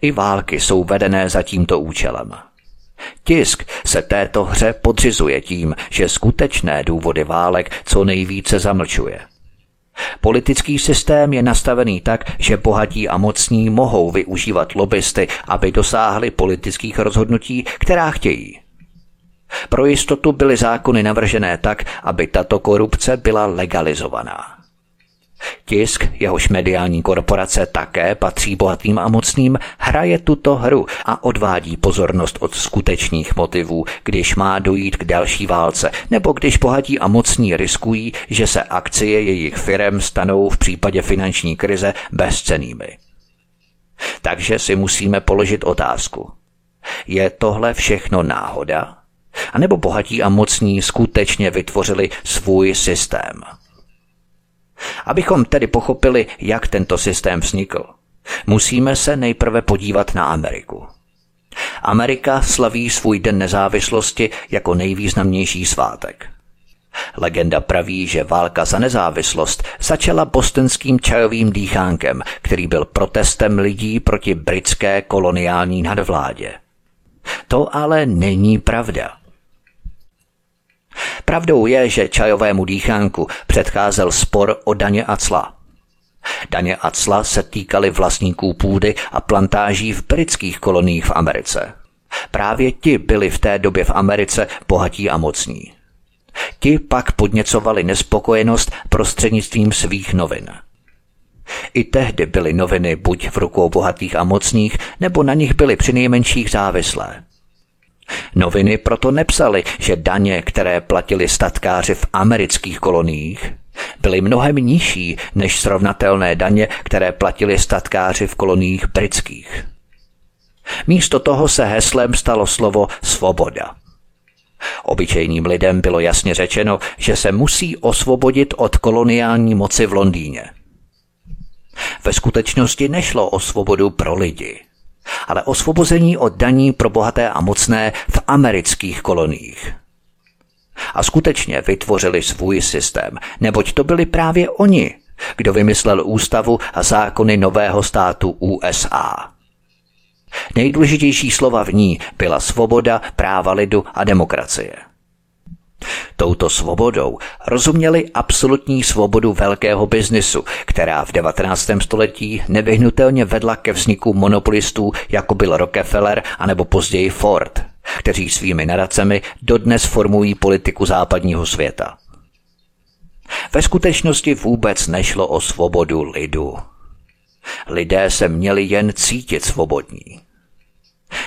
I války jsou vedené za tímto účelem. Tisk se této hře podřizuje tím, že skutečné důvody válek co nejvíce zamlčuje. Politický systém je nastavený tak, že bohatí a mocní mohou využívat lobbysty, aby dosáhli politických rozhodnutí, která chtějí. Pro jistotu byly zákony navržené tak, aby tato korupce byla legalizovaná. Tisk, jehož mediální korporace také patří bohatým a mocným, hraje tuto hru a odvádí pozornost od skutečných motivů, když má dojít k další válce, nebo když bohatí a mocní riskují, že se akcie jejich firem stanou v případě finanční krize bezcennými. Takže si musíme položit otázku. Je tohle všechno náhoda? A nebo bohatí a mocní skutečně vytvořili svůj systém? Abychom tedy pochopili, jak tento systém vznikl, musíme se nejprve podívat na Ameriku. Amerika slaví svůj den nezávislosti jako nejvýznamnější svátek. Legenda praví, že válka za nezávislost začala bostonským čajovým dýchánkem, který byl protestem lidí proti britské koloniální nadvládě. To ale není pravda. Pravdou je, že čajovému dýchánku předcházel spor o daně a cla. Daně a cla se týkaly vlastníků půdy a plantáží v britských koloniích v Americe. Právě ti byli v té době v Americe bohatí a mocní. Ti pak podněcovali nespokojenost prostřednictvím svých novin. I tehdy byly noviny buď v rukou bohatých a mocných, nebo na nich byly přinejmenších závislé. Noviny proto nepsaly, že daně, které platili statkáři v amerických koloniích, byly mnohem nižší než srovnatelné daně, které platili statkáři v koloniích britských. Místo toho se heslem stalo slovo svoboda. Obyčejným lidem bylo jasně řečeno, že se musí osvobodit od koloniální moci v Londýně. Ve skutečnosti nešlo o svobodu pro lidi, ale osvobození od daní pro bohaté a mocné v amerických koloniích. A skutečně vytvořili svůj systém, neboť to byli právě oni, kdo vymyslel ústavu a zákony nového státu USA. Nejdůležitější slova v ní byla svoboda, práva lidu a demokracie. Touto svobodou rozuměli absolutní svobodu velkého biznisu, která v 19. století nevyhnutelně vedla ke vzniku monopolistů, jako byl Rockefeller anebo později Ford, kteří svými naracemi dodnes formují politiku západního světa. Ve skutečnosti vůbec nešlo o svobodu lidu. Lidé se měli jen cítit svobodní.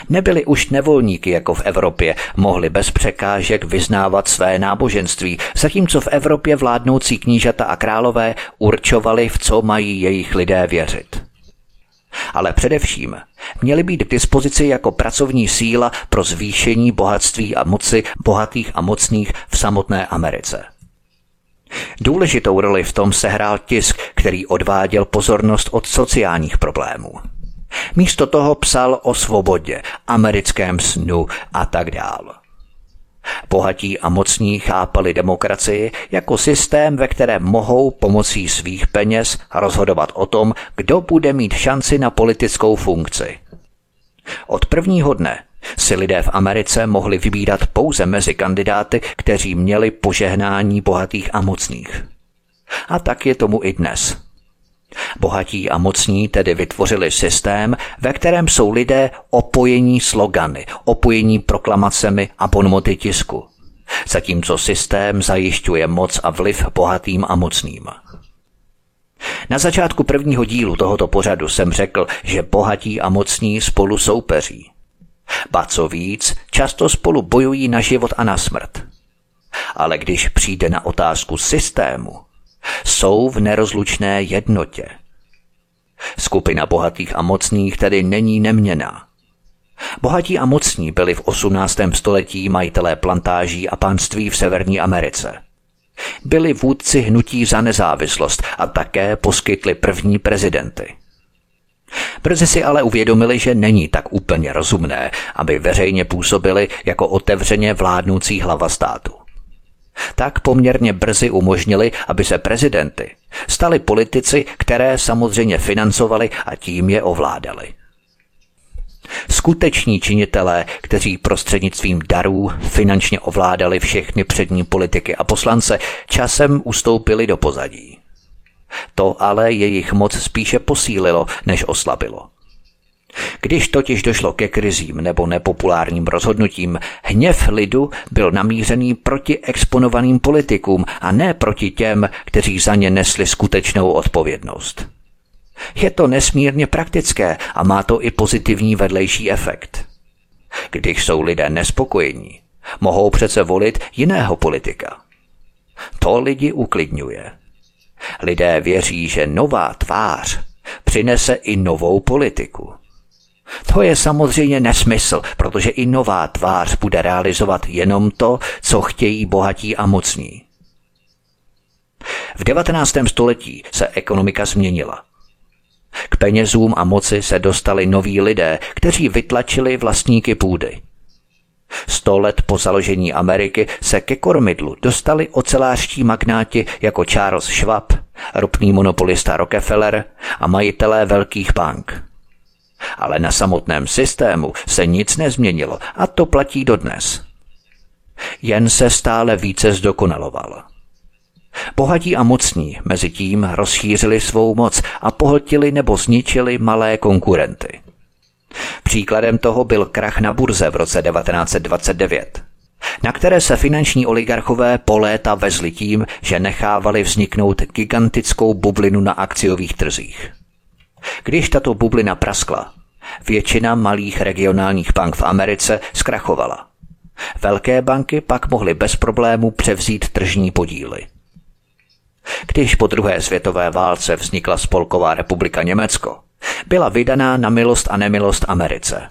Nebyli už nevolníky jako v Evropě, mohli bez překážek vyznávat své náboženství, zatímco v Evropě vládnoucí knížata a králové určovali, v co mají jejich lidé věřit. Ale především měli být k dispozici jako pracovní síla pro zvýšení bohatství a moci bohatých a mocných v samotné Americe. Důležitou roli v tom sehrál tisk, který odváděl pozornost od sociálních problémů. Místo toho psal o svobodě, americkém snu a tak dál. Bohatí a mocní chápali demokracii jako systém, ve kterém mohou pomocí svých peněz rozhodovat o tom, kdo bude mít šanci na politickou funkci. Od prvního dne si lidé v Americe mohli vybírat pouze mezi kandidáty, kteří měli požehnání bohatých a mocných. A tak je tomu i dnes. Bohatí a mocní tedy vytvořili systém, ve kterém jsou lidé opojení slogany, opojení proklamacemi a bonmoty tisku, zatímco systém zajišťuje moc a vliv bohatým a mocným. Na začátku prvního dílu tohoto pořadu jsem řekl, že bohatí a mocní spolu soupeří. Ba co víc, často spolu bojují na život a na smrt. Ale když přijde na otázku systému, jsou v nerozlučné jednotě. Skupina bohatých a mocných tedy není neměnná. Bohatí a mocní byli v 18. století majitelé plantáží a panství v Severní Americe. Byli vůdci hnutí za nezávislost a také poskytli první prezidenty. Brzy si ale uvědomili, že není tak úplně rozumné, aby veřejně působili jako otevřeně vládnoucí hlava státu. Tak poměrně brzy umožnili, aby se prezidenty stali politici, které samozřejmě financovali a tím je ovládali. Skuteční činitelé, kteří prostřednictvím darů finančně ovládali všechny přední politiky a poslance, časem ustoupili do pozadí. To ale jejich moc spíše posílilo, než oslabilo. Když totiž došlo ke krizím nebo nepopulárním rozhodnutím, hněv lidu byl namířený proti exponovaným politikům a ne proti těm, kteří za ně nesli skutečnou odpovědnost. Je to nesmírně praktické a má to i pozitivní vedlejší efekt. Když jsou lidé nespokojení, mohou přece volit jiného politika. To lidi uklidňuje. Lidé věří, že nová tvář přinese i novou politiku. To je samozřejmě nesmysl, protože i nová tvář bude realizovat jenom to, co chtějí bohatí a mocní. V 19. století se ekonomika změnila. K penězům a moci se dostali noví lidé, kteří vytlačili vlastníky půdy. 100 let po založení Ameriky se ke kormidlu dostali ocelářští magnáti jako Charles Schwab, ropný monopolista Rockefeller a majitelé velkých bank. Ale na samotném systému se nic nezměnilo a to platí dodnes. Jen se stále více zdokonaloval. Bohatí a mocní mezi tím rozšířili svou moc a pohltili nebo zničili malé konkurenty. Příkladem toho byl krach na burze v roce 1929, na které se finanční oligarchové po léta vezli tím, že nechávali vzniknout gigantickou bublinu na akciových trzích. Když tato bublina praskla, většina malých regionálních bank v Americe zkrachovala. Velké banky pak mohly bez problému převzít tržní podíly. Když po druhé světové válce vznikla Spolková republika Německo, byla vydaná na milost a nemilost Americe.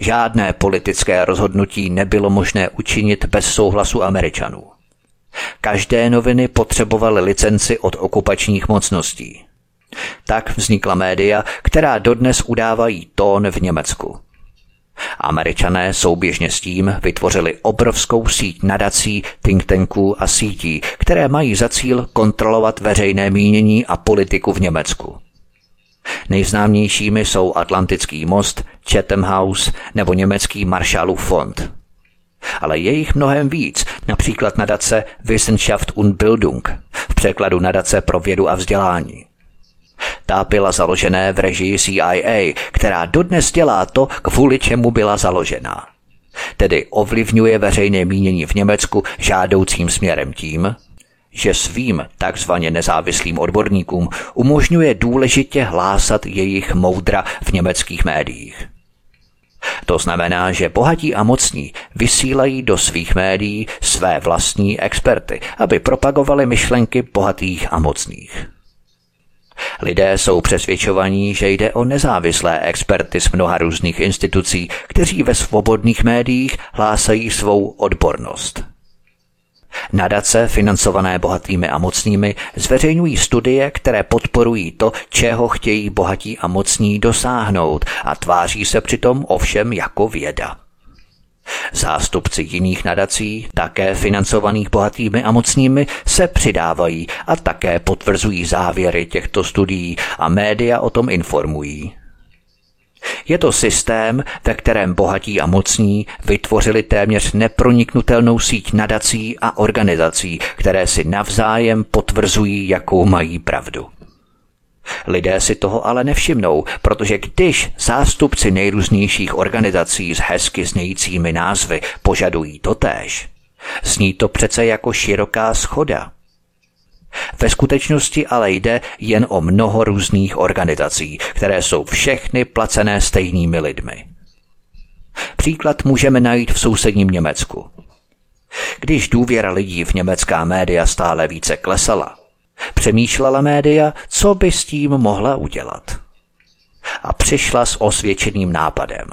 Žádné politické rozhodnutí nebylo možné učinit bez souhlasu Američanů. Každé noviny potřebovaly licenci od okupačních mocností. Tak vznikla média, která dodnes udávají tón v Německu. Američané souběžně s tím vytvořili obrovskou síť nadací, think tanků a sítí, které mají za cíl kontrolovat veřejné mínění a politiku v Německu. Nejznámějšími jsou Atlantický most, Chatham House nebo německý Marshallův fond. Ale je jich mnohem víc, například nadace Wissenschaft und Bildung, v překladu nadace pro vědu a vzdělání. Ta byla založená v režii CIA, která dodnes dělá to, kvůli čemu byla založena. tedy ovlivňuje veřejné mínění v Německu žádoucím směrem tím, že svým takzvaně nezávislým odborníkům umožňuje důležitě hlásat jejich moudra v německých médiích. To znamená, že bohatí a mocní vysílají do svých médií své vlastní experty, aby propagovali myšlenky bohatých a mocných. Lidé jsou přesvědčovaní, že jde o nezávislé experty z mnoha různých institucí, kteří ve svobodných médiích hlásají svou odbornost. Nadace, financované bohatými a mocnými, zveřejňují studie, které podporují to, čeho chtějí bohatí a mocní dosáhnout, a tváří se přitom ovšem jako věda. Zástupci jiných nadací, také financovaných bohatými a mocnými, se přidávají a také potvrzují závěry těchto studií a média o tom informují. Je to systém, ve kterém bohatí a mocní vytvořili téměř neproniknutelnou síť nadací a organizací, které si navzájem potvrzují, jakou mají pravdu. Lidé si toho ale nevšimnou, protože když zástupci nejrůznějších organizací s hezky znějícími názvy požadují totéž, zní to přece jako široká schoda. Ve skutečnosti ale jde jen o mnoho různých organizací, které jsou všechny placené stejnými lidmi. Příklad můžeme najít v sousedním Německu. Když důvěra lidí v německá média stále více klesala, přemýšlela média, co by s tím mohla udělat. A přišla s osvědčeným nápadem.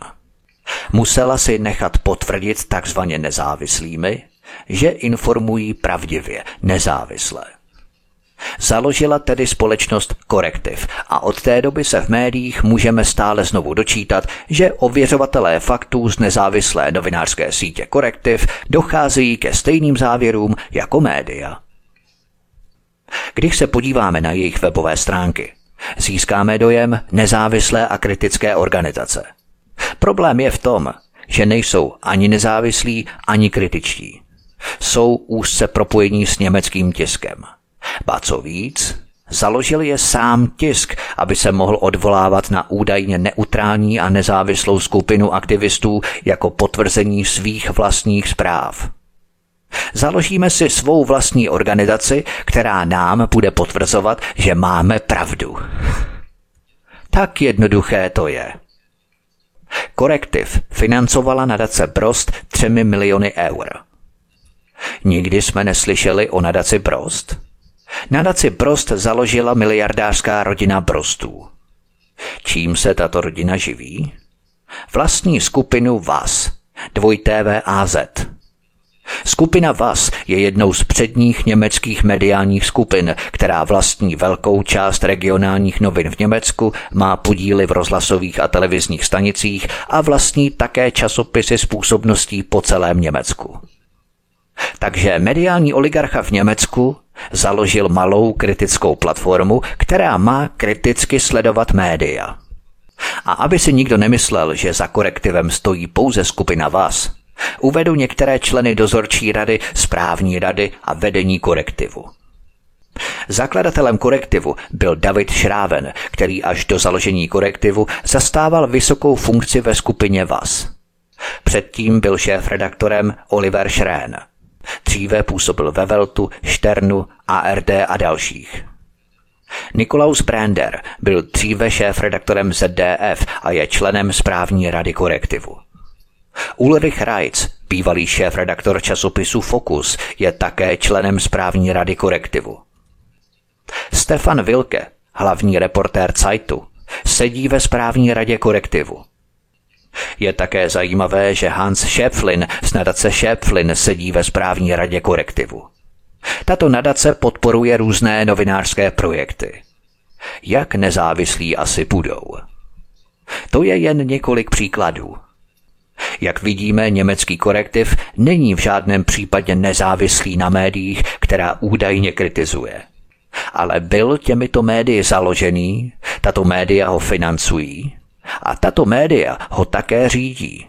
Musela si nechat potvrdit takzvaně nezávislými, že informují pravdivě, nezávisle. Založila tedy společnost Korektiv a od té doby se v médiích můžeme stále znovu dočítat, že ověřovatelé faktů z nezávislé novinářské sítě Korektiv docházejí ke stejným závěrům jako média. Když se podíváme na jejich webové stránky, získáme dojem nezávislé a kritické organizace. Problém je v tom, že nejsou ani nezávislí, ani kritičtí. Jsou úzce propojení s německým tiskem. Ba co víc, založil je sám tisk, aby se mohl odvolávat na údajně neutrální a nezávislou skupinu aktivistů jako potvrzení svých vlastních zpráv. Založíme si svou vlastní organizaci, která nám bude potvrzovat, že máme pravdu. Tak jednoduché to je. Korektiv financovala nadace Brost 3 miliony eur. Nikdy jsme neslyšeli o nadaci Brost. Nadaci Brost založila miliardářská rodina Brostů. Čím se tato rodina živí? Vlastní skupinu VAS, /VAZ. Skupina VAS je jednou z předních německých mediálních skupin, která vlastní velkou část regionálních novin v Německu, má podíly v rozhlasových a televizních stanicích a vlastní také časopisy s působností po celém Německu. Takže mediální oligarcha v Německu založil malou kritickou platformu, která má kriticky sledovat média. A aby si nikdo nemyslel, že za Korektivem stojí pouze skupina VAS, uvedu některé členy dozorčí rady, správní rady a vedení Korektivu. Zakladatelem Korektivu byl David Schraven, který až do založení Korektivu zastával vysokou funkci ve skupině VAS. Předtím byl šéfredaktorem Oliver Schrän. Dříve působil ve Veltu, Šternu, ARD a dalších. Nikolaus Brander byl dříve šéfredaktorem ZDF a je členem správní rady Korektivu. Ulrich Reitz, bývalý šéfredaktor časopisu Focus, je také členem správní rady Korektivu. Stefan Wilke, hlavní reportér Zeitu, sedí ve správní radě Korektivu. Je také zajímavé, že Hans Schäpflin z nadace Schäpflin sedí ve správní radě Korektivu. Tato nadace podporuje různé novinářské projekty. Jak nezávislí asi budou? To je jen několik příkladů. Jak vidíme, německý Korektiv není v žádném případě nezávislý na médiích, která údajně kritizuje. Ale byl těmito médii založený, tato média ho financují a tato média ho také řídí.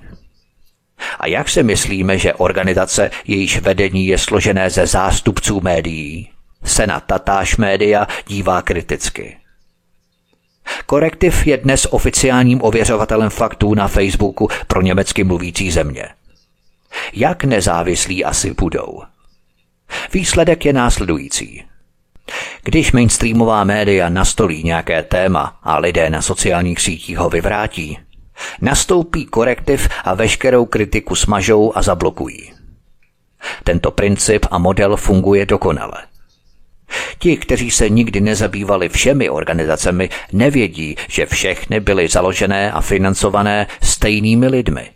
A jak si myslíme, že organizace, jejíž vedení je složené ze zástupců médií, se na tatáž média dívá kriticky? Korektiv je dnes oficiálním ověřovatelem faktů na Facebooku pro německy mluvící země. Jak nezávislí asi budou? Výsledek je následující. Když mainstreamová média nastolí nějaké téma a lidé na sociálních sítích ho vyvrátí, nastoupí korektiv a veškerou kritiku smažou a zablokují. Tento princip a model funguje dokonale. Ti, kteří se nikdy nezabývali všemi organizacemi, nevědí, že všechny byly založené a financované stejnými lidmi.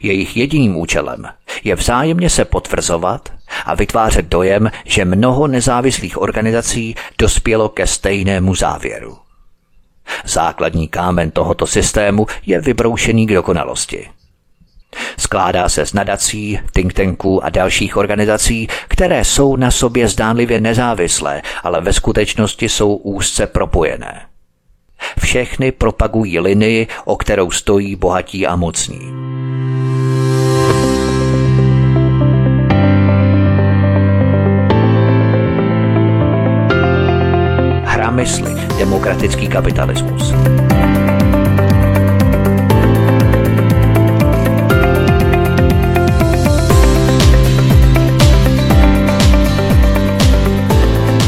Jejich jediným účelem je vzájemně se potvrzovat a vytvářet dojem, že mnoho nezávislých organizací dospělo ke stejnému závěru. Základní kámen tohoto systému je vybroušený k dokonalosti. Skládá se z nadací, think tanků a dalších organizací, které jsou na sobě zdánlivě nezávislé, ale ve skutečnosti jsou úzce propojené. Všechny propagují linii, o kterou stojí bohatí a mocní. Hra mysli, demokratický kapitalismus.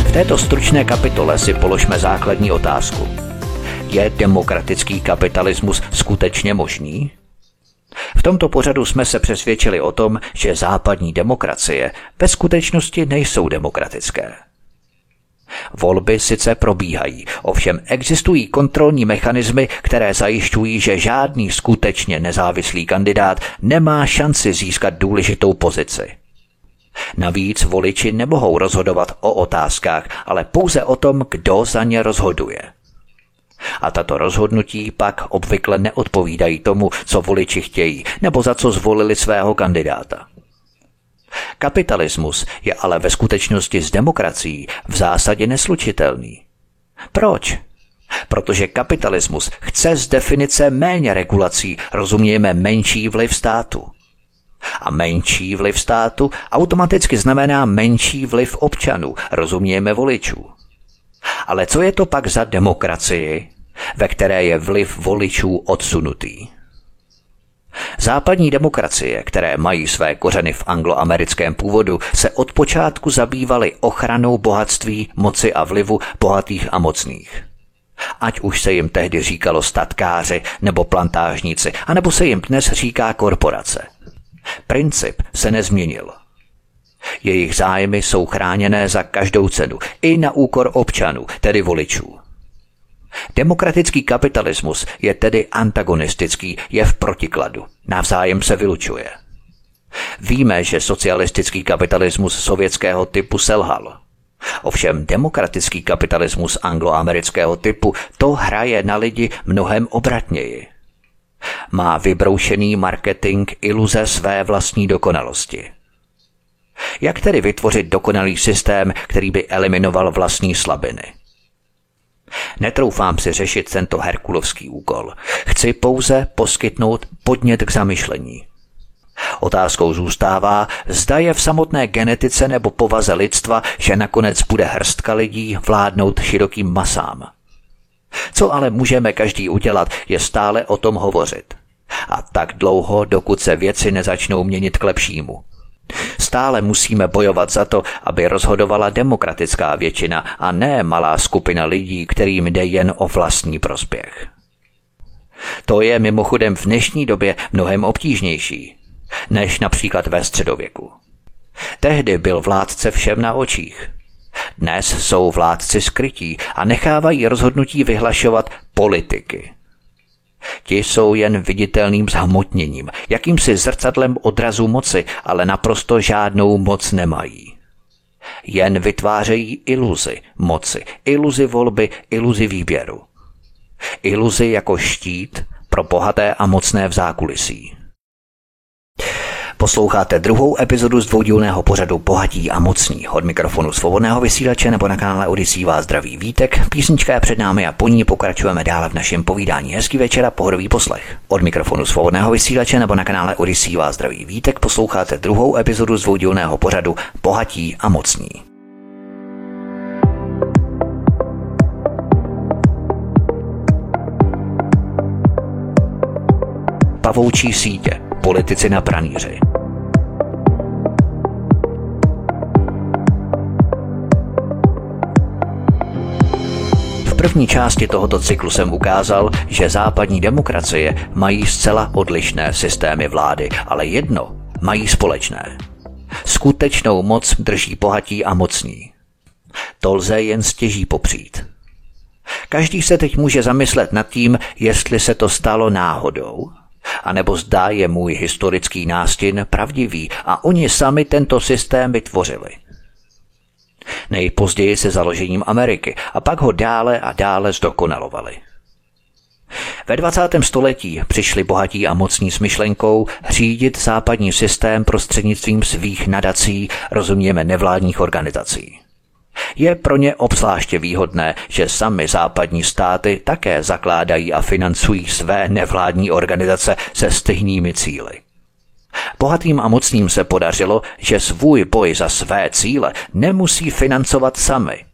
V této stručné kapitole si položme základní otázku. Je demokratický kapitalismus skutečně možný? V tomto pořadu jsme se přesvědčili o tom, že západní demokracie ve skutečnosti nejsou demokratické. Volby sice probíhají, ovšem existují kontrolní mechanismy, které zajišťují, že žádný skutečně nezávislý kandidát nemá šanci získat důležitou pozici. Navíc voliči nemohou rozhodovat o otázkách, ale pouze o tom, kdo za ně rozhoduje. A tato rozhodnutí pak obvykle neodpovídají tomu, co voliči chtějí, nebo za co zvolili svého kandidáta. Kapitalismus je ale ve skutečnosti s demokracií v zásadě neslučitelný. Proč? Protože kapitalismus chce z definice méně regulací, rozumějme menší vliv státu. A menší vliv státu automaticky znamená menší vliv občanů, rozumějme voličů. Ale co je to pak za demokracii, ve které je vliv voličů odsunutý? Západní demokracie, které mají své kořeny v angloamerickém původu, se od počátku zabývaly ochranou bohatství, moci a vlivu bohatých a mocných. Ať už se jim tehdy říkalo statkáři nebo plantážníci, anebo se jim dnes říká korporace. Princip se nezměnil. Jejich zájmy jsou chráněné za každou cenu, i na úkor občanů, tedy voličů. Demokratický kapitalismus je tedy antagonistický, je v protikladu, navzájem se vylučuje. Víme, že socialistický kapitalismus sovětského typu selhal. Ovšem demokratický kapitalismus angloamerického typu to hraje na lidi mnohem obratněji. Má vybroušený marketing iluze své vlastní dokonalosti. Jak tedy vytvořit dokonalý systém, který by eliminoval vlastní slabiny? Netroufám si řešit tento herkulovský úkol. Chci pouze poskytnout podnět k zamyšlení. Otázkou zůstává, zda je v samotné genetice nebo povaze lidstva, že nakonec bude hrstka lidí vládnout širokým masám. Co ale můžeme každý udělat, je stále o tom hovořit. A tak dlouho, dokud se věci nezačnou měnit k lepšímu. Stále musíme bojovat za to, aby rozhodovala demokratická většina a ne malá skupina lidí, kterým jde jen o vlastní prospěch. To je mimochodem v dnešní době mnohem obtížnější, než například ve středověku. Tehdy byl vládce všem na očích. Dnes jsou vládci skrytí a nechávají rozhodnutí vyhlašovat politiky. Ti jsou jen viditelným zhmotněním, jakýmsi zrcadlem odrazu moci, ale naprosto žádnou moc nemají. Jen vytvářejí iluzi moci, iluzi volby, iluzi výběru. Iluzi jako štít pro bohaté a mocné v zákulisí. Posloucháte druhou epizodu z dvoudílného pořadu Bohatí a mocní. Od mikrofonu Svobodného vysílače nebo na kanále Odyssey vás zdraví Vítek. Písnička je před námi a po ní pokračujeme dále v našem povídání. Hezký večer a pohodový poslech. Od mikrofonu Svobodného vysílače nebo na kanále Odyssey vás zdraví Vítek. Posloucháte druhou epizodu z dvoudílného pořadu Bohatí a mocní. Pavoučí sítě. Politici na pranýři. první části tohoto cyklu jsem ukázal, že západní demokracie mají zcela odlišné systémy vlády, ale jedno mají společné. Skutečnou moc drží bohatí a mocní. To lze jen stěží popřít. Každý se teď může zamyslet nad tím, jestli se to stalo náhodou, anebo zdá je můj historický nástin pravdivý a oni sami tento systém vytvořili. Nejpozději se založením Ameriky a pak ho dále a dále zdokonalovali. Ve 20. století přišli bohatí a mocní s myšlenkou řídit západní systém prostřednictvím svých nadací, rozumějme nevládních organizací. Je pro ně obzvláště výhodné, že sami západní státy také zakládají a financují své nevládní organizace se stejnými cíli. Bohatým a mocným se podařilo, že svůj boj za své cíle nemusí financovat sami.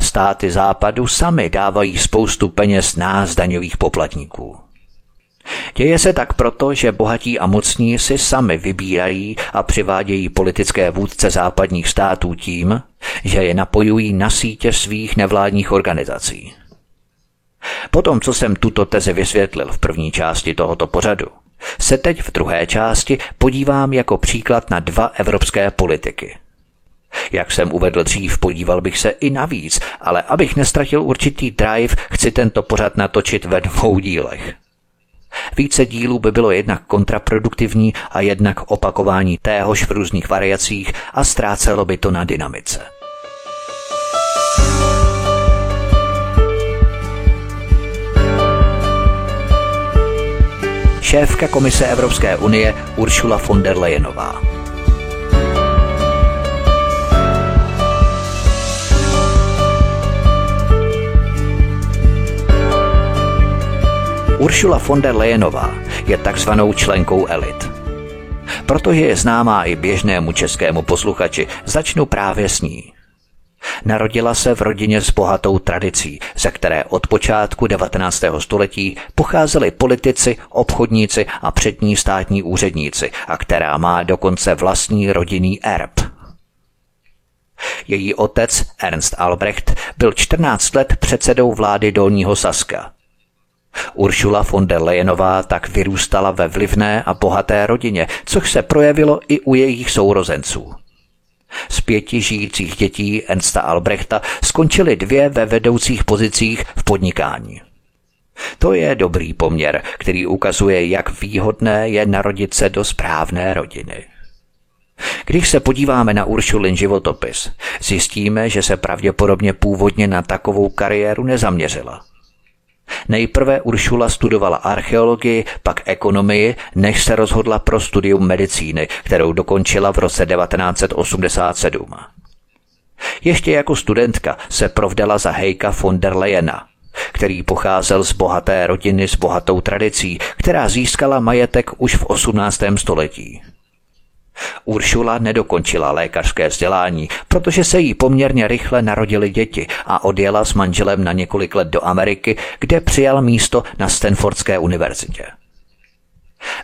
Státy západu sami dávají spoustu peněz nás, daňových poplatníků. Děje se tak proto, že bohatí a mocní si sami vybírají a přivádějí politické vůdce západních států tím, že je napojují na sítě svých nevládních organizací. Potom, co jsem tuto tezi vysvětlil v první části tohoto pořadu, se teď v druhé části podívám jako příklad na dva evropské politiky. Jak jsem uvedl dřív, podíval bych se i navíc, ale abych nestratil určitý drive, chci tento pořad natočit ve 2 dílech. Více dílů by bylo jednak kontraproduktivní a jednak opakování téhož v různých variacích a ztrácelo by to na dynamice. Šéfka Komise Evropské unie Ursula von der Leyenová. Ursula von der Leyenová je takzvanou členkou elit. Protože je známá i běžnému českému posluchači, začnu právě s ní. Narodila se v rodině s bohatou tradicí, ze které od počátku 19. století pocházeli politici, obchodníci a přední státní úředníci, a která má dokonce vlastní rodinný erb. Její otec Ernst Albrecht byl 14 let předsedou vlády Dolního Saska. Ursula von der Leyenová tak vyrůstala ve vlivné a bohaté rodině, což se projevilo i u jejich sourozenců. Z 5 žijících dětí Ernsta Albrechta skončily 2 ve vedoucích pozicích v podnikání. To je dobrý poměr, který ukazuje, jak výhodné je narodit se do správné rodiny. Když se podíváme na Ursulin životopis, zjistíme, že se pravděpodobně původně na takovou kariéru nezaměřila. Nejprve Ursula studovala archeologii, pak ekonomii, než se rozhodla pro studium medicíny, kterou dokončila v roce 1987. Ještě jako studentka se provdala za Heika von der Leyena, který pocházel z bohaté rodiny s bohatou tradicí, která získala majetek už v 18. století. Ursula nedokončila lékařské vzdělání, protože se jí poměrně rychle narodily děti a odjela s manželem na několik let do Ameriky, kde přijal místo na Stanfordské univerzitě.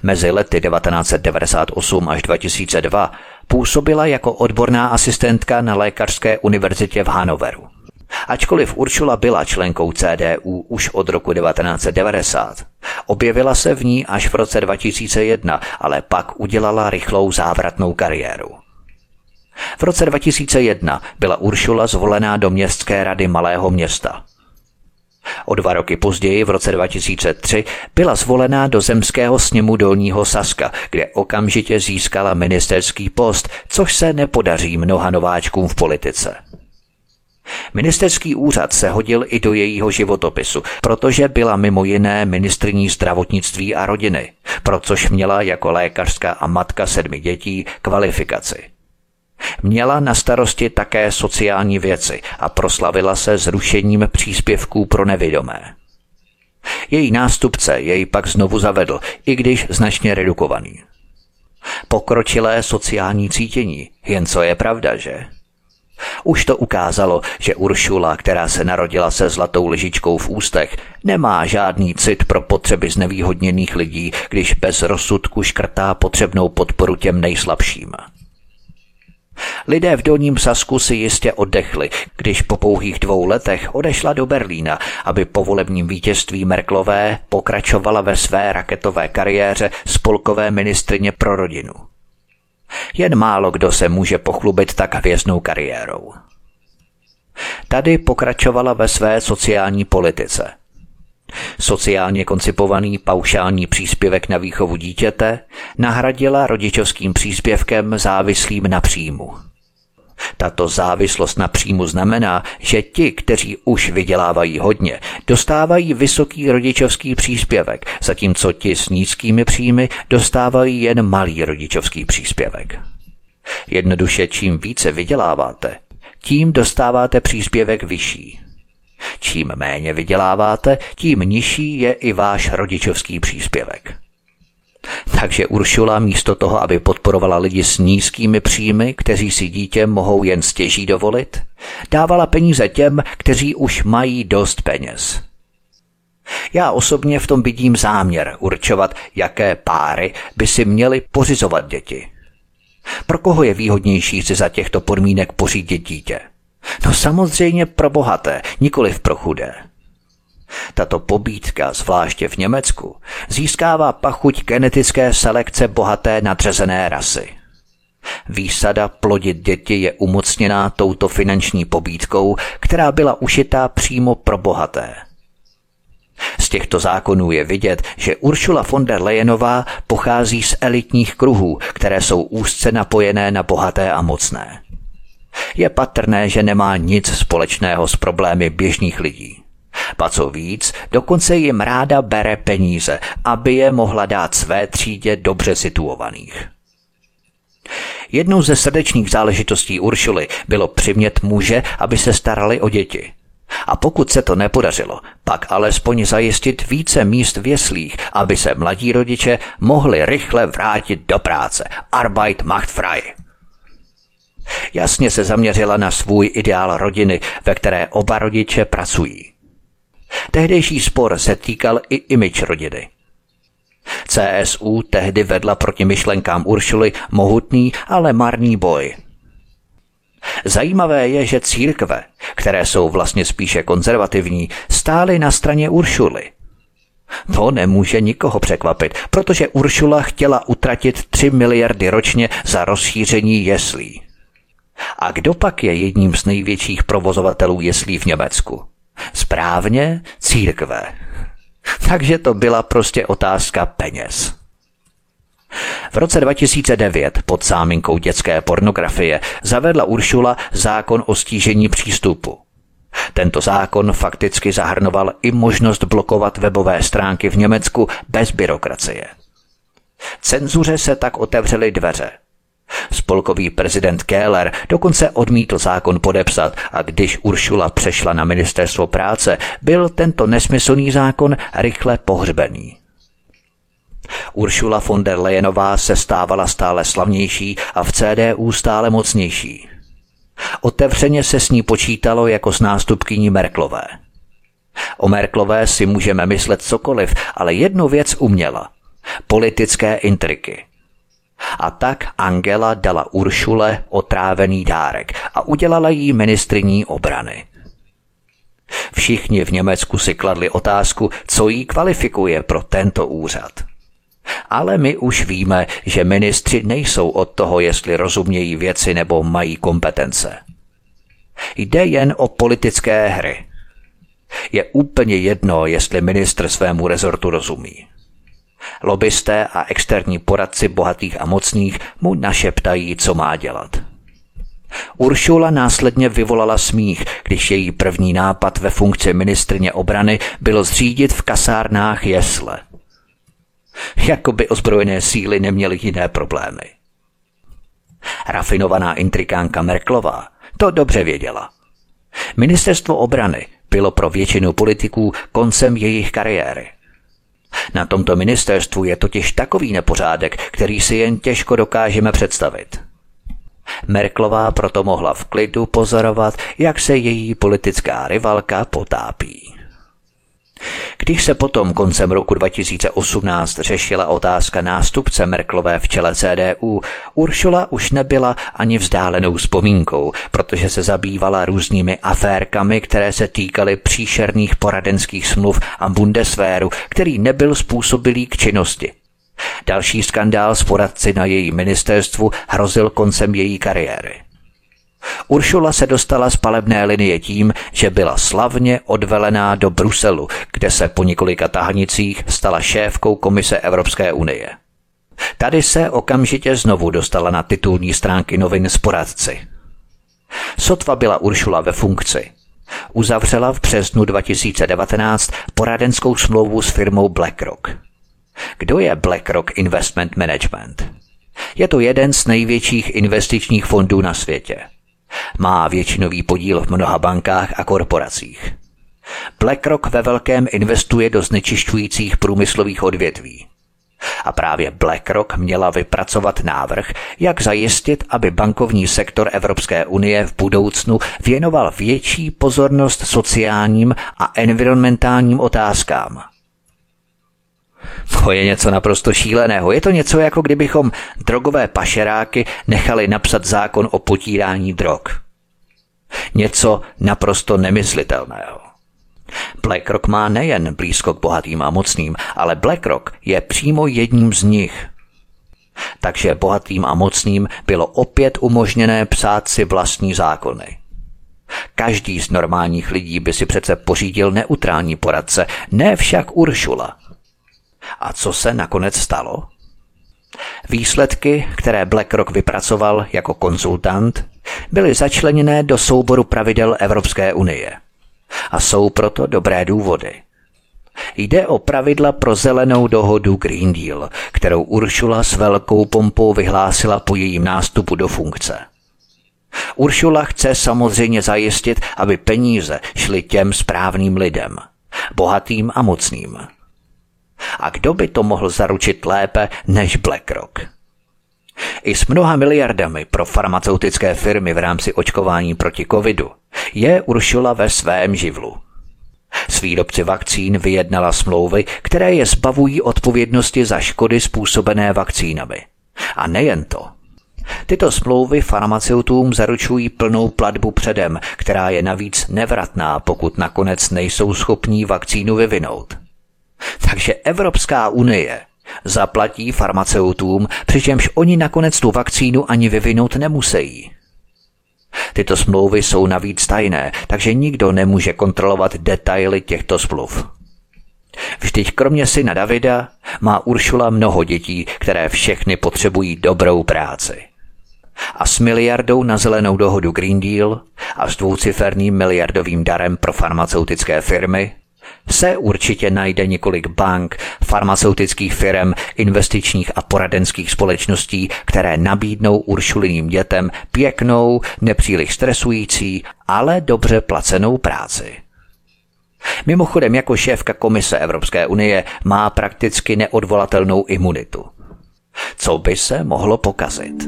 Mezi lety 1998 až 2002 působila jako odborná asistentka na Lékařské univerzitě v Hannoveru. Ačkoliv Ursula byla členkou CDU už od roku 1990, objevila se v ní až v roce 2001, ale pak udělala rychlou závratnou kariéru. V roce 2001 byla Ursula zvolená do městské rady malého města. O 2 roky později, v roce 2003, byla zvolená do zemského sněmu Dolního Saska, kde okamžitě získala ministerský post, což se nepodaří mnoha nováčkům v politice. Ministerský úřad se hodil i do jejího životopisu, protože byla mimo jiné ministryní zdravotnictví a rodiny, pro což měla jako lékařka a matka 7 dětí kvalifikaci. Měla na starosti také sociální věci a proslavila se zrušením příspěvků pro nevidomé. Její nástupce jej pak znovu zavedl, i když značně redukovaný. Pokročilé sociální cítění, jen co je pravda, že? Už to ukázalo, že Ursula, která se narodila se zlatou lžičkou v ústech, nemá žádný cit pro potřeby znevýhodněných lidí, když bez rozsudku škrtá potřebnou podporu těm nejslabším. Lidé v Dolním Sasku si jistě oddechli, když po pouhých 2 letech odešla do Berlína, aby po volebním vítězství Merkelové pokračovala ve své raketové kariéře spolkové ministryně pro rodinu. Jen málo kdo se může pochlubit tak hvězdnou kariérou. Tady pokračovala ve své sociální politice. Sociálně koncipovaný paušální příspěvek na výchovu dítěte nahradila rodičovským příspěvkem závislým na příjmu. Tato závislost na příjmu znamená, že ti, kteří už vydělávají hodně, dostávají vysoký rodičovský příspěvek, zatímco ti s nízkými příjmy dostávají jen malý rodičovský příspěvek. Jednoduše, čím více vyděláváte, tím dostáváte příspěvek vyšší. Čím méně vyděláváte, tím nižší je i váš rodičovský příspěvek. Takže Ursula místo toho, aby podporovala lidi s nízkými příjmy, kteří si dítě mohou jen stěží dovolit, dávala peníze těm, kteří už mají dost peněz. Já osobně v tom vidím záměr určovat, jaké páry by si měly pořizovat děti. Pro koho je výhodnější si za těchto podmínek pořídit dítě? No samozřejmě pro bohaté, nikoliv pro chudé. Tato pobídka, zvláště v Německu, získává pachuť genetické selekce bohaté nadřazené rasy. Výsada plodit děti je umocněná touto finanční pobídkou, která byla ušitá přímo pro bohaté. Z těchto zákonů je vidět, že Ursula von der Leyenová pochází z elitních kruhů, které jsou úzce napojené na bohaté a mocné. Je patrné, že nemá nic společného s problémy běžných lidí. Ba co víc, dokonce jim ráda bere peníze, aby je mohla dát své třídě dobře situovaných. Jednou ze srdečních záležitostí Uršuly bylo přimět muže, aby se starali o děti. A pokud se to nepodařilo, pak alespoň zajistit více míst v jeslích, aby se mladí rodiče mohli rychle vrátit do práce. Arbeit macht frei. Jasně se zaměřila na svůj ideál rodiny, ve které oba rodiče pracují. Tehdejší spor se týkal i image rodiny. CSU tehdy vedla proti myšlenkám Uršuly mohutný, ale marný boj. Zajímavé je, že církve, které jsou vlastně spíše konzervativní, stály na straně Uršuly. To nemůže nikoho překvapit, protože Uršula chtěla utratit 3 miliardy ročně za rozšíření jeslí. A kdo pak je jedním z největších provozovatelů jeslí v Německu? Správně, církve. Takže to byla prostě otázka peněz. V roce 2009 pod záminkou dětské pornografie zavedla Uršula zákon o stížení přístupu. Tento zákon fakticky zahrnoval i možnost blokovat webové stránky v Německu bez byrokracie. Cenzuře se tak otevřely dveře. Spolkový prezident Köhler dokonce odmítl zákon podepsat a když Uršula přešla na ministerstvo práce, byl tento nesmyslný zákon rychle pohřbený. Uršula von der Leyenová se stávala stále slavnější a v CDU stále mocnější. Otevřeně se s ní počítalo jako s nástupkyní Merkelové. O Merkelové si můžeme myslet cokoliv, ale jednu věc uměla – politické intriky. A tak Angela dala Uršule otrávený dárek a udělala jí ministryní obrany. Všichni v Německu si kladli otázku, co jí kvalifikuje pro tento úřad. Ale my už víme, že ministři nejsou od toho, jestli rozumějí věci nebo mají kompetence. Jde jen o politické hry. Je úplně jedno, jestli ministr svému rezortu rozumí. Lobbisté a externí poradci bohatých a mocných mu našeptají, co má dělat. Uršula následně vyvolala smích, když její první nápad ve funkci ministryně obrany bylo zřídit v kasárnách jesle. Jakoby ozbrojené síly neměly jiné problémy. Rafinovaná intrikánka Merkelová to dobře věděla. Ministerstvo obrany bylo pro většinu politiků koncem jejich kariéry. Na tomto ministerstvu je totiž takový nepořádek, který si jen těžko dokážeme představit. Merkelová proto mohla v klidu pozorovat, jak se její politická rivalka potápí. Když se potom koncem roku 2018 řešila otázka nástupce Merkelové v čele CDU, Ursula už nebyla ani vzdálenou vzpomínkou, protože se zabývala různými aférkami, které se týkaly příšerných poradenských smluv a Bundeswehru, který nebyl způsobilý k činnosti. Další skandál s poradci na její ministerstvu hrozil koncem její kariéry. Ursula se dostala z palebné linie tím, že byla slavně odvelená do Bruselu, kde se po několika tahanicích stala šéfkou Komise Evropské unie. Tady se okamžitě znovu dostala na titulní stránky novin s poradci. Sotva byla Ursula ve funkci. Uzavřela v březnu 2019 poradenskou smlouvu s firmou BlackRock. Kdo je BlackRock Investment Management? Je to jeden z největších investičních fondů na světě. Má většinový podíl v mnoha bankách a korporacích. BlackRock ve velkém investuje do znečišťujících průmyslových odvětví. A právě BlackRock měla vypracovat návrh, jak zajistit, aby bankovní sektor Evropské unie v budoucnu věnoval větší pozornost sociálním a environmentálním otázkám. To je něco naprosto šíleného. Je to něco, jako kdybychom drogové pašeráky nechali napsat zákon o potírání drog. Něco naprosto nemyslitelného. BlackRock má nejen blízko k bohatým a mocným, ale BlackRock je přímo jedním z nich. Takže bohatým a mocným bylo opět umožněné psát si vlastní zákony. Každý z normálních lidí by si přece pořídil neutrální poradce, ne však Ursula. A co se nakonec stalo? Výsledky, které BlackRock vypracoval jako konzultant, byly začleněné do souboru pravidel Evropské unie. A jsou proto dobré důvody. Jde o pravidla pro zelenou dohodu Green Deal, kterou Ursula s velkou pompou vyhlásila po jejím nástupu do funkce. Ursula chce samozřejmě zajistit, aby peníze šly těm správným lidem, bohatým a mocným. A kdo by to mohl zaručit lépe než BlackRock? I s mnoha miliardami pro farmaceutické firmy v rámci očkování proti covidu je Ursula ve svém živlu. S výrobci vakcín vyjednala smlouvy, které je zbavují odpovědnosti za škody způsobené vakcínami. A nejen to. Tyto smlouvy farmaceutům zaručují plnou platbu předem, která je navíc nevratná, pokud nakonec nejsou schopní vakcínu vyvinout. Takže Evropská unie zaplatí farmaceutům, přičemž oni nakonec tu vakcínu ani vyvinout nemusejí. Tyto smlouvy jsou navíc tajné, takže nikdo nemůže kontrolovat detaily těchto smluv. Vždyť kromě syna Davida má Ursula mnoho dětí, které všechny potřebují dobrou práci. A s miliardou na zelenou dohodu Green Deal a s dvouciferným miliardovým darem pro farmaceutické firmy se určitě najde několik bank, farmaceutických firm, investičních a poradenských společností, které nabídnou Uršuliným dětem pěknou, nepříliš stresující, ale dobře placenou práci. Mimochodem, jako šéfka Komise Evropské unie má prakticky neodvolatelnou imunitu. Co by se mohlo pokazit?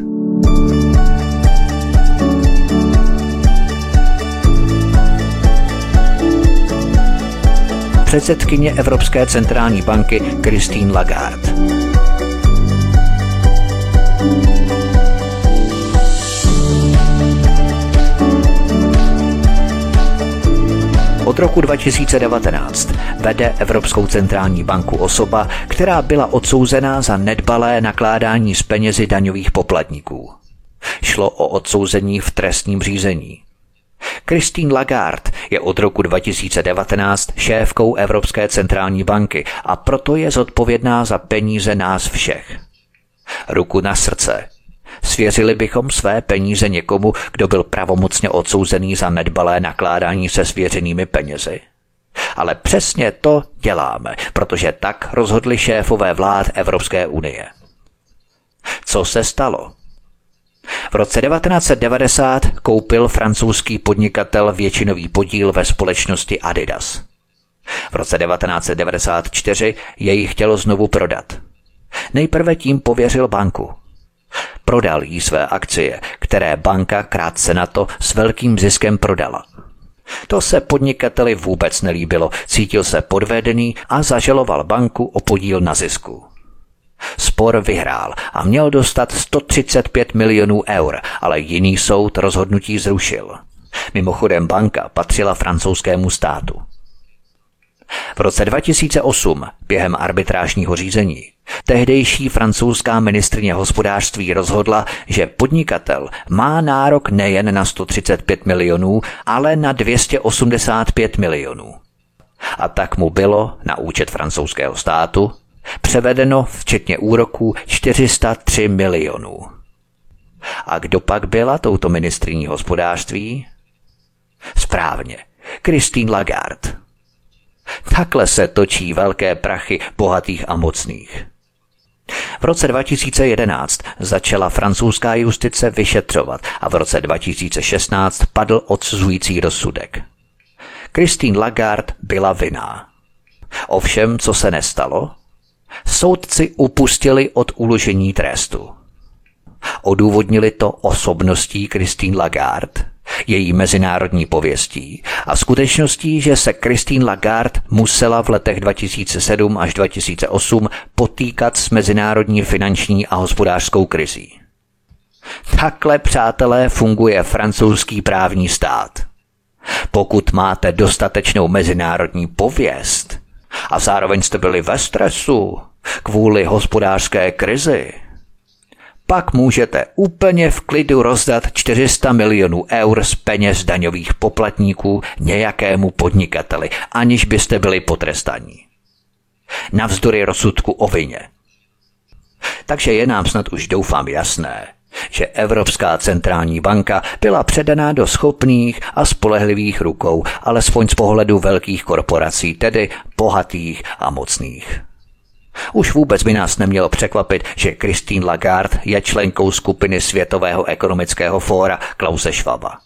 Předsedkyně Evropské centrální banky Christine Lagarde. Od roku 2019 vede Evropskou centrální banku osoba, která byla odsouzená za nedbalé nakládání s penězi daňových poplatníků. Šlo o odsouzení v trestním řízení. Christine Lagarde je od roku 2019 šéfkou Evropské centrální banky a proto je zodpovědná za peníze nás všech. Ruku na srdce. Svěřili bychom své peníze někomu, kdo byl pravomocně odsouzený za nedbalé nakládání se svěřenými penězi? Ale přesně to děláme, protože tak rozhodli šéfové vlád Evropské unie. Co se stalo? V roce 1990 koupil francouzský podnikatel většinový podíl ve společnosti Adidas. V roce 1994 jej chtělo znovu prodat. Nejprve tím pověřil banku. Prodal jí své akcie, které banka krátce na to s velkým ziskem prodala. To se podnikateli vůbec nelíbilo, cítil se podvedený a zažaloval banku o podíl na zisku. Spor vyhrál a měl dostat 135 milionů eur, ale jiný soud rozhodnutí zrušil. Mimochodem banka patřila francouzskému státu. V roce 2008, během arbitrážního řízení, tehdejší francouzská ministryně hospodářství rozhodla, že podnikatel má nárok nejen na 135 milionů, ale na 285 milionů. A tak mu bylo na účet francouzského státu převedeno včetně úroků 403 milionů. A kdo pak byla touto ministryní hospodářství? Správně, Christine Lagarde. Takhle se točí velké prachy bohatých a mocných. V roce 2011 začala francouzská justice vyšetřovat a v roce 2016 padl odsuzující rozsudek. Christine Lagarde byla vinná. Ovšem, co se nestalo? Soudci upustili od uložení trestu. Odůvodnili to osobností Christine Lagarde, její mezinárodní pověstí a skutečností, že se Christine Lagarde musela v letech 2007 až 2008 potýkat s mezinárodní finanční a hospodářskou krizí. Takhle, přátelé, funguje francouzský právní stát. Pokud máte dostatečnou mezinárodní pověst a zároveň jste byli ve stresu kvůli hospodářské krizi, pak můžete úplně v klidu rozdat 400 milionů eur z peněz daňových poplatníků nějakému podnikateli, aniž byste byli potrestaní. Navzdory rozsudku o vině. Takže je nám snad už doufám jasné, že Evropská centrální banka byla předaná do schopných a spolehlivých rukou, alespoň z pohledu velkých korporací, tedy bohatých a mocných. Už vůbec by nás nemělo překvapit, že Christine Lagarde je členkou skupiny Světového ekonomického fóra Klause Schwaba.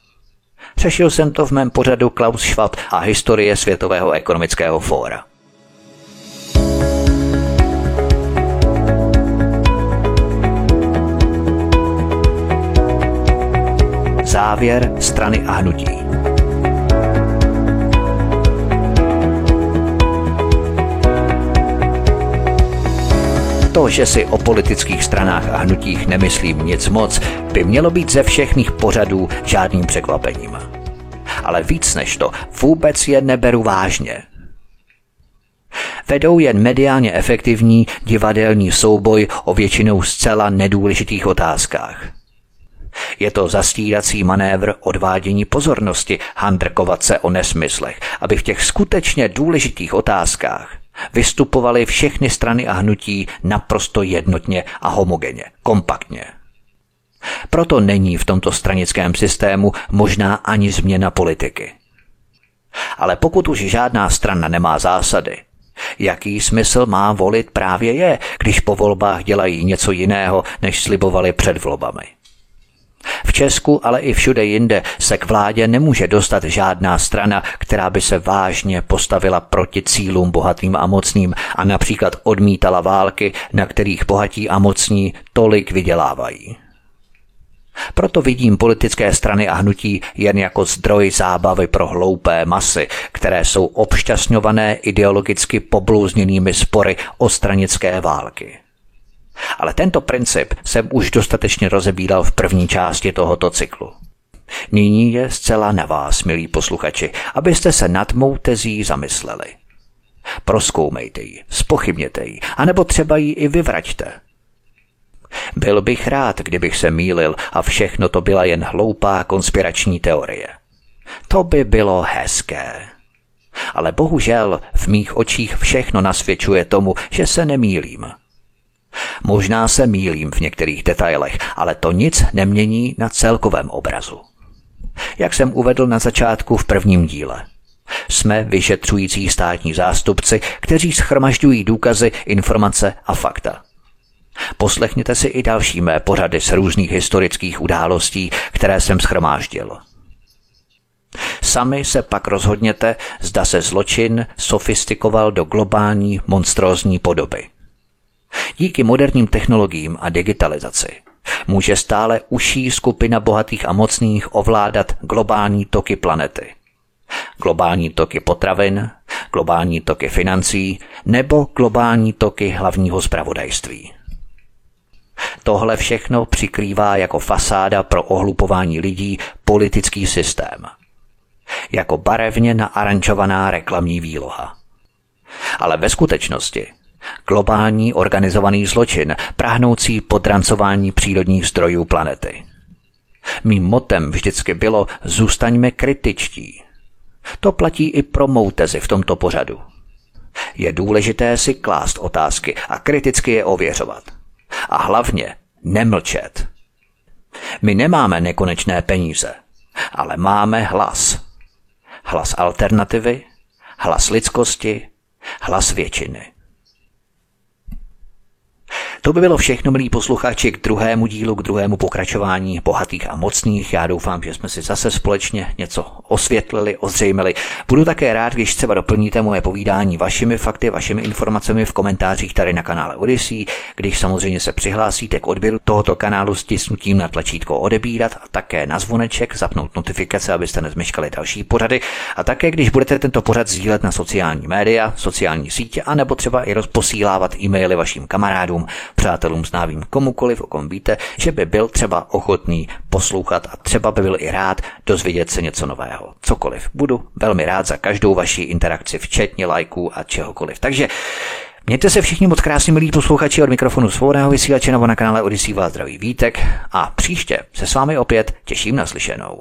Řešil jsem to v mém pořadu Klaus Schwab a historie Světového ekonomického fóra. Závěr, strany a hnutí. To, že si o politických stranách a hnutích nemyslím nic moc, by mělo být ze všech mých pořadů žádným překvapením. Ale víc než to, vůbec je neberu vážně. Vedou jen mediálně efektivní divadelní souboj o většinou zcela nedůležitých otázkách. Je to zastírací manévr odvádění pozornosti, handrkovat se o nesmyslech, aby v těch skutečně důležitých otázkách vystupovaly všechny strany a hnutí naprosto jednotně a homogenně, kompaktně. Proto není v tomto stranickém systému možná ani změna politiky. Ale pokud už žádná strana nemá zásady, jaký smysl má volit právě je, když po volbách dělají něco jiného, než slibovali před volbami? V Česku, ale i všude jinde se k vládě nemůže dostat žádná strana, která by se vážně postavila proti cílům bohatým a mocným a například odmítala války, na kterých bohatí a mocní tolik vydělávají. Proto vidím politické strany a hnutí jen jako zdroj zábavy pro hloupé masy, které jsou obšťastňované ideologicky poblouzněnými spory o stranické války. Ale tento princip jsem už dostatečně rozebíral v první části tohoto cyklu. Nyní je zcela na vás, milí posluchači, abyste se nad mou tezí zamysleli. Prozkoumejte ji, zpochybněte ji, anebo třeba ji i vyvraťte. Byl bych rád, kdybych se mýlil a všechno to byla jen hloupá konspirační teorie. To by bylo hezké. Ale bohužel v mých očích všechno nasvědčuje tomu, že se nemýlím. Možná se mýlím v některých detailech, ale to nic nemění na celkovém obrazu. Jak jsem uvedl na začátku v prvním díle. Jsme vyšetřující státní zástupci, kteří shromažďují důkazy, informace a fakta. Poslechněte si i další mé pořady z různých historických událostí, které jsem shromáždil. Sami se pak rozhodněte, zda se zločin sofistikoval do globální monstrózní podoby. Díky moderním technologiím a digitalizaci může stále užší skupina bohatých a mocných ovládat globální toky planety. globální toky potravin, globální toky financí nebo globální toky hlavního zpravodajství. Tohle všechno přikrývá jako fasáda pro ohlupování lidí politický systém. Jako barevně naarančovaná reklamní výloha. Ale ve skutečnosti globální organizovaný zločin prahnoucí po drancování přírodních zdrojů planety. Mým motem vždycky bylo zůstaňme kritičtí. To platí i pro mou tezi v tomto pořadu. Je důležité si klást otázky a kriticky je ověřovat. A hlavně nemlčet. My nemáme nekonečné peníze, ale máme hlas. Hlas alternativy, hlas lidskosti, hlas většiny. To by bylo všechno, milí posluchači, k druhému dílu, k druhému pokračování Bohatých a mocných. Já doufám, že jsme si zase společně něco osvětlili, ozřejmili. Budu také rád, když třeba doplníte moje povídání vašimi fakty, vašimi informacemi v komentářích tady na kanále Odyssey, když samozřejmě se přihlásíte k odběru tohoto kanálu stisnutím na tlačítko odebírat a také na zvoneček, zapnout notifikace, abyste nezmeškali další pořady. A také, když budete tento pořad sdílet na sociální média, sociální sítě, anebo třeba i rozposílávat e-maily vašim kamarádům, přátelům, známým, komukoliv, o kom víte, že by byl třeba ochotný poslouchat a třeba by byl i rád dozvědět se něco nového. Cokoliv. Budu velmi rád za každou vaši interakci, včetně lajků a čehokoliv. Takže mějte se všichni moc krásně, milí posluchači, od mikrofonu Svobodného vysílače nebo na kanále Odyssey vás zdraví Vítek a příště se s vámi opět těším na slyšenou.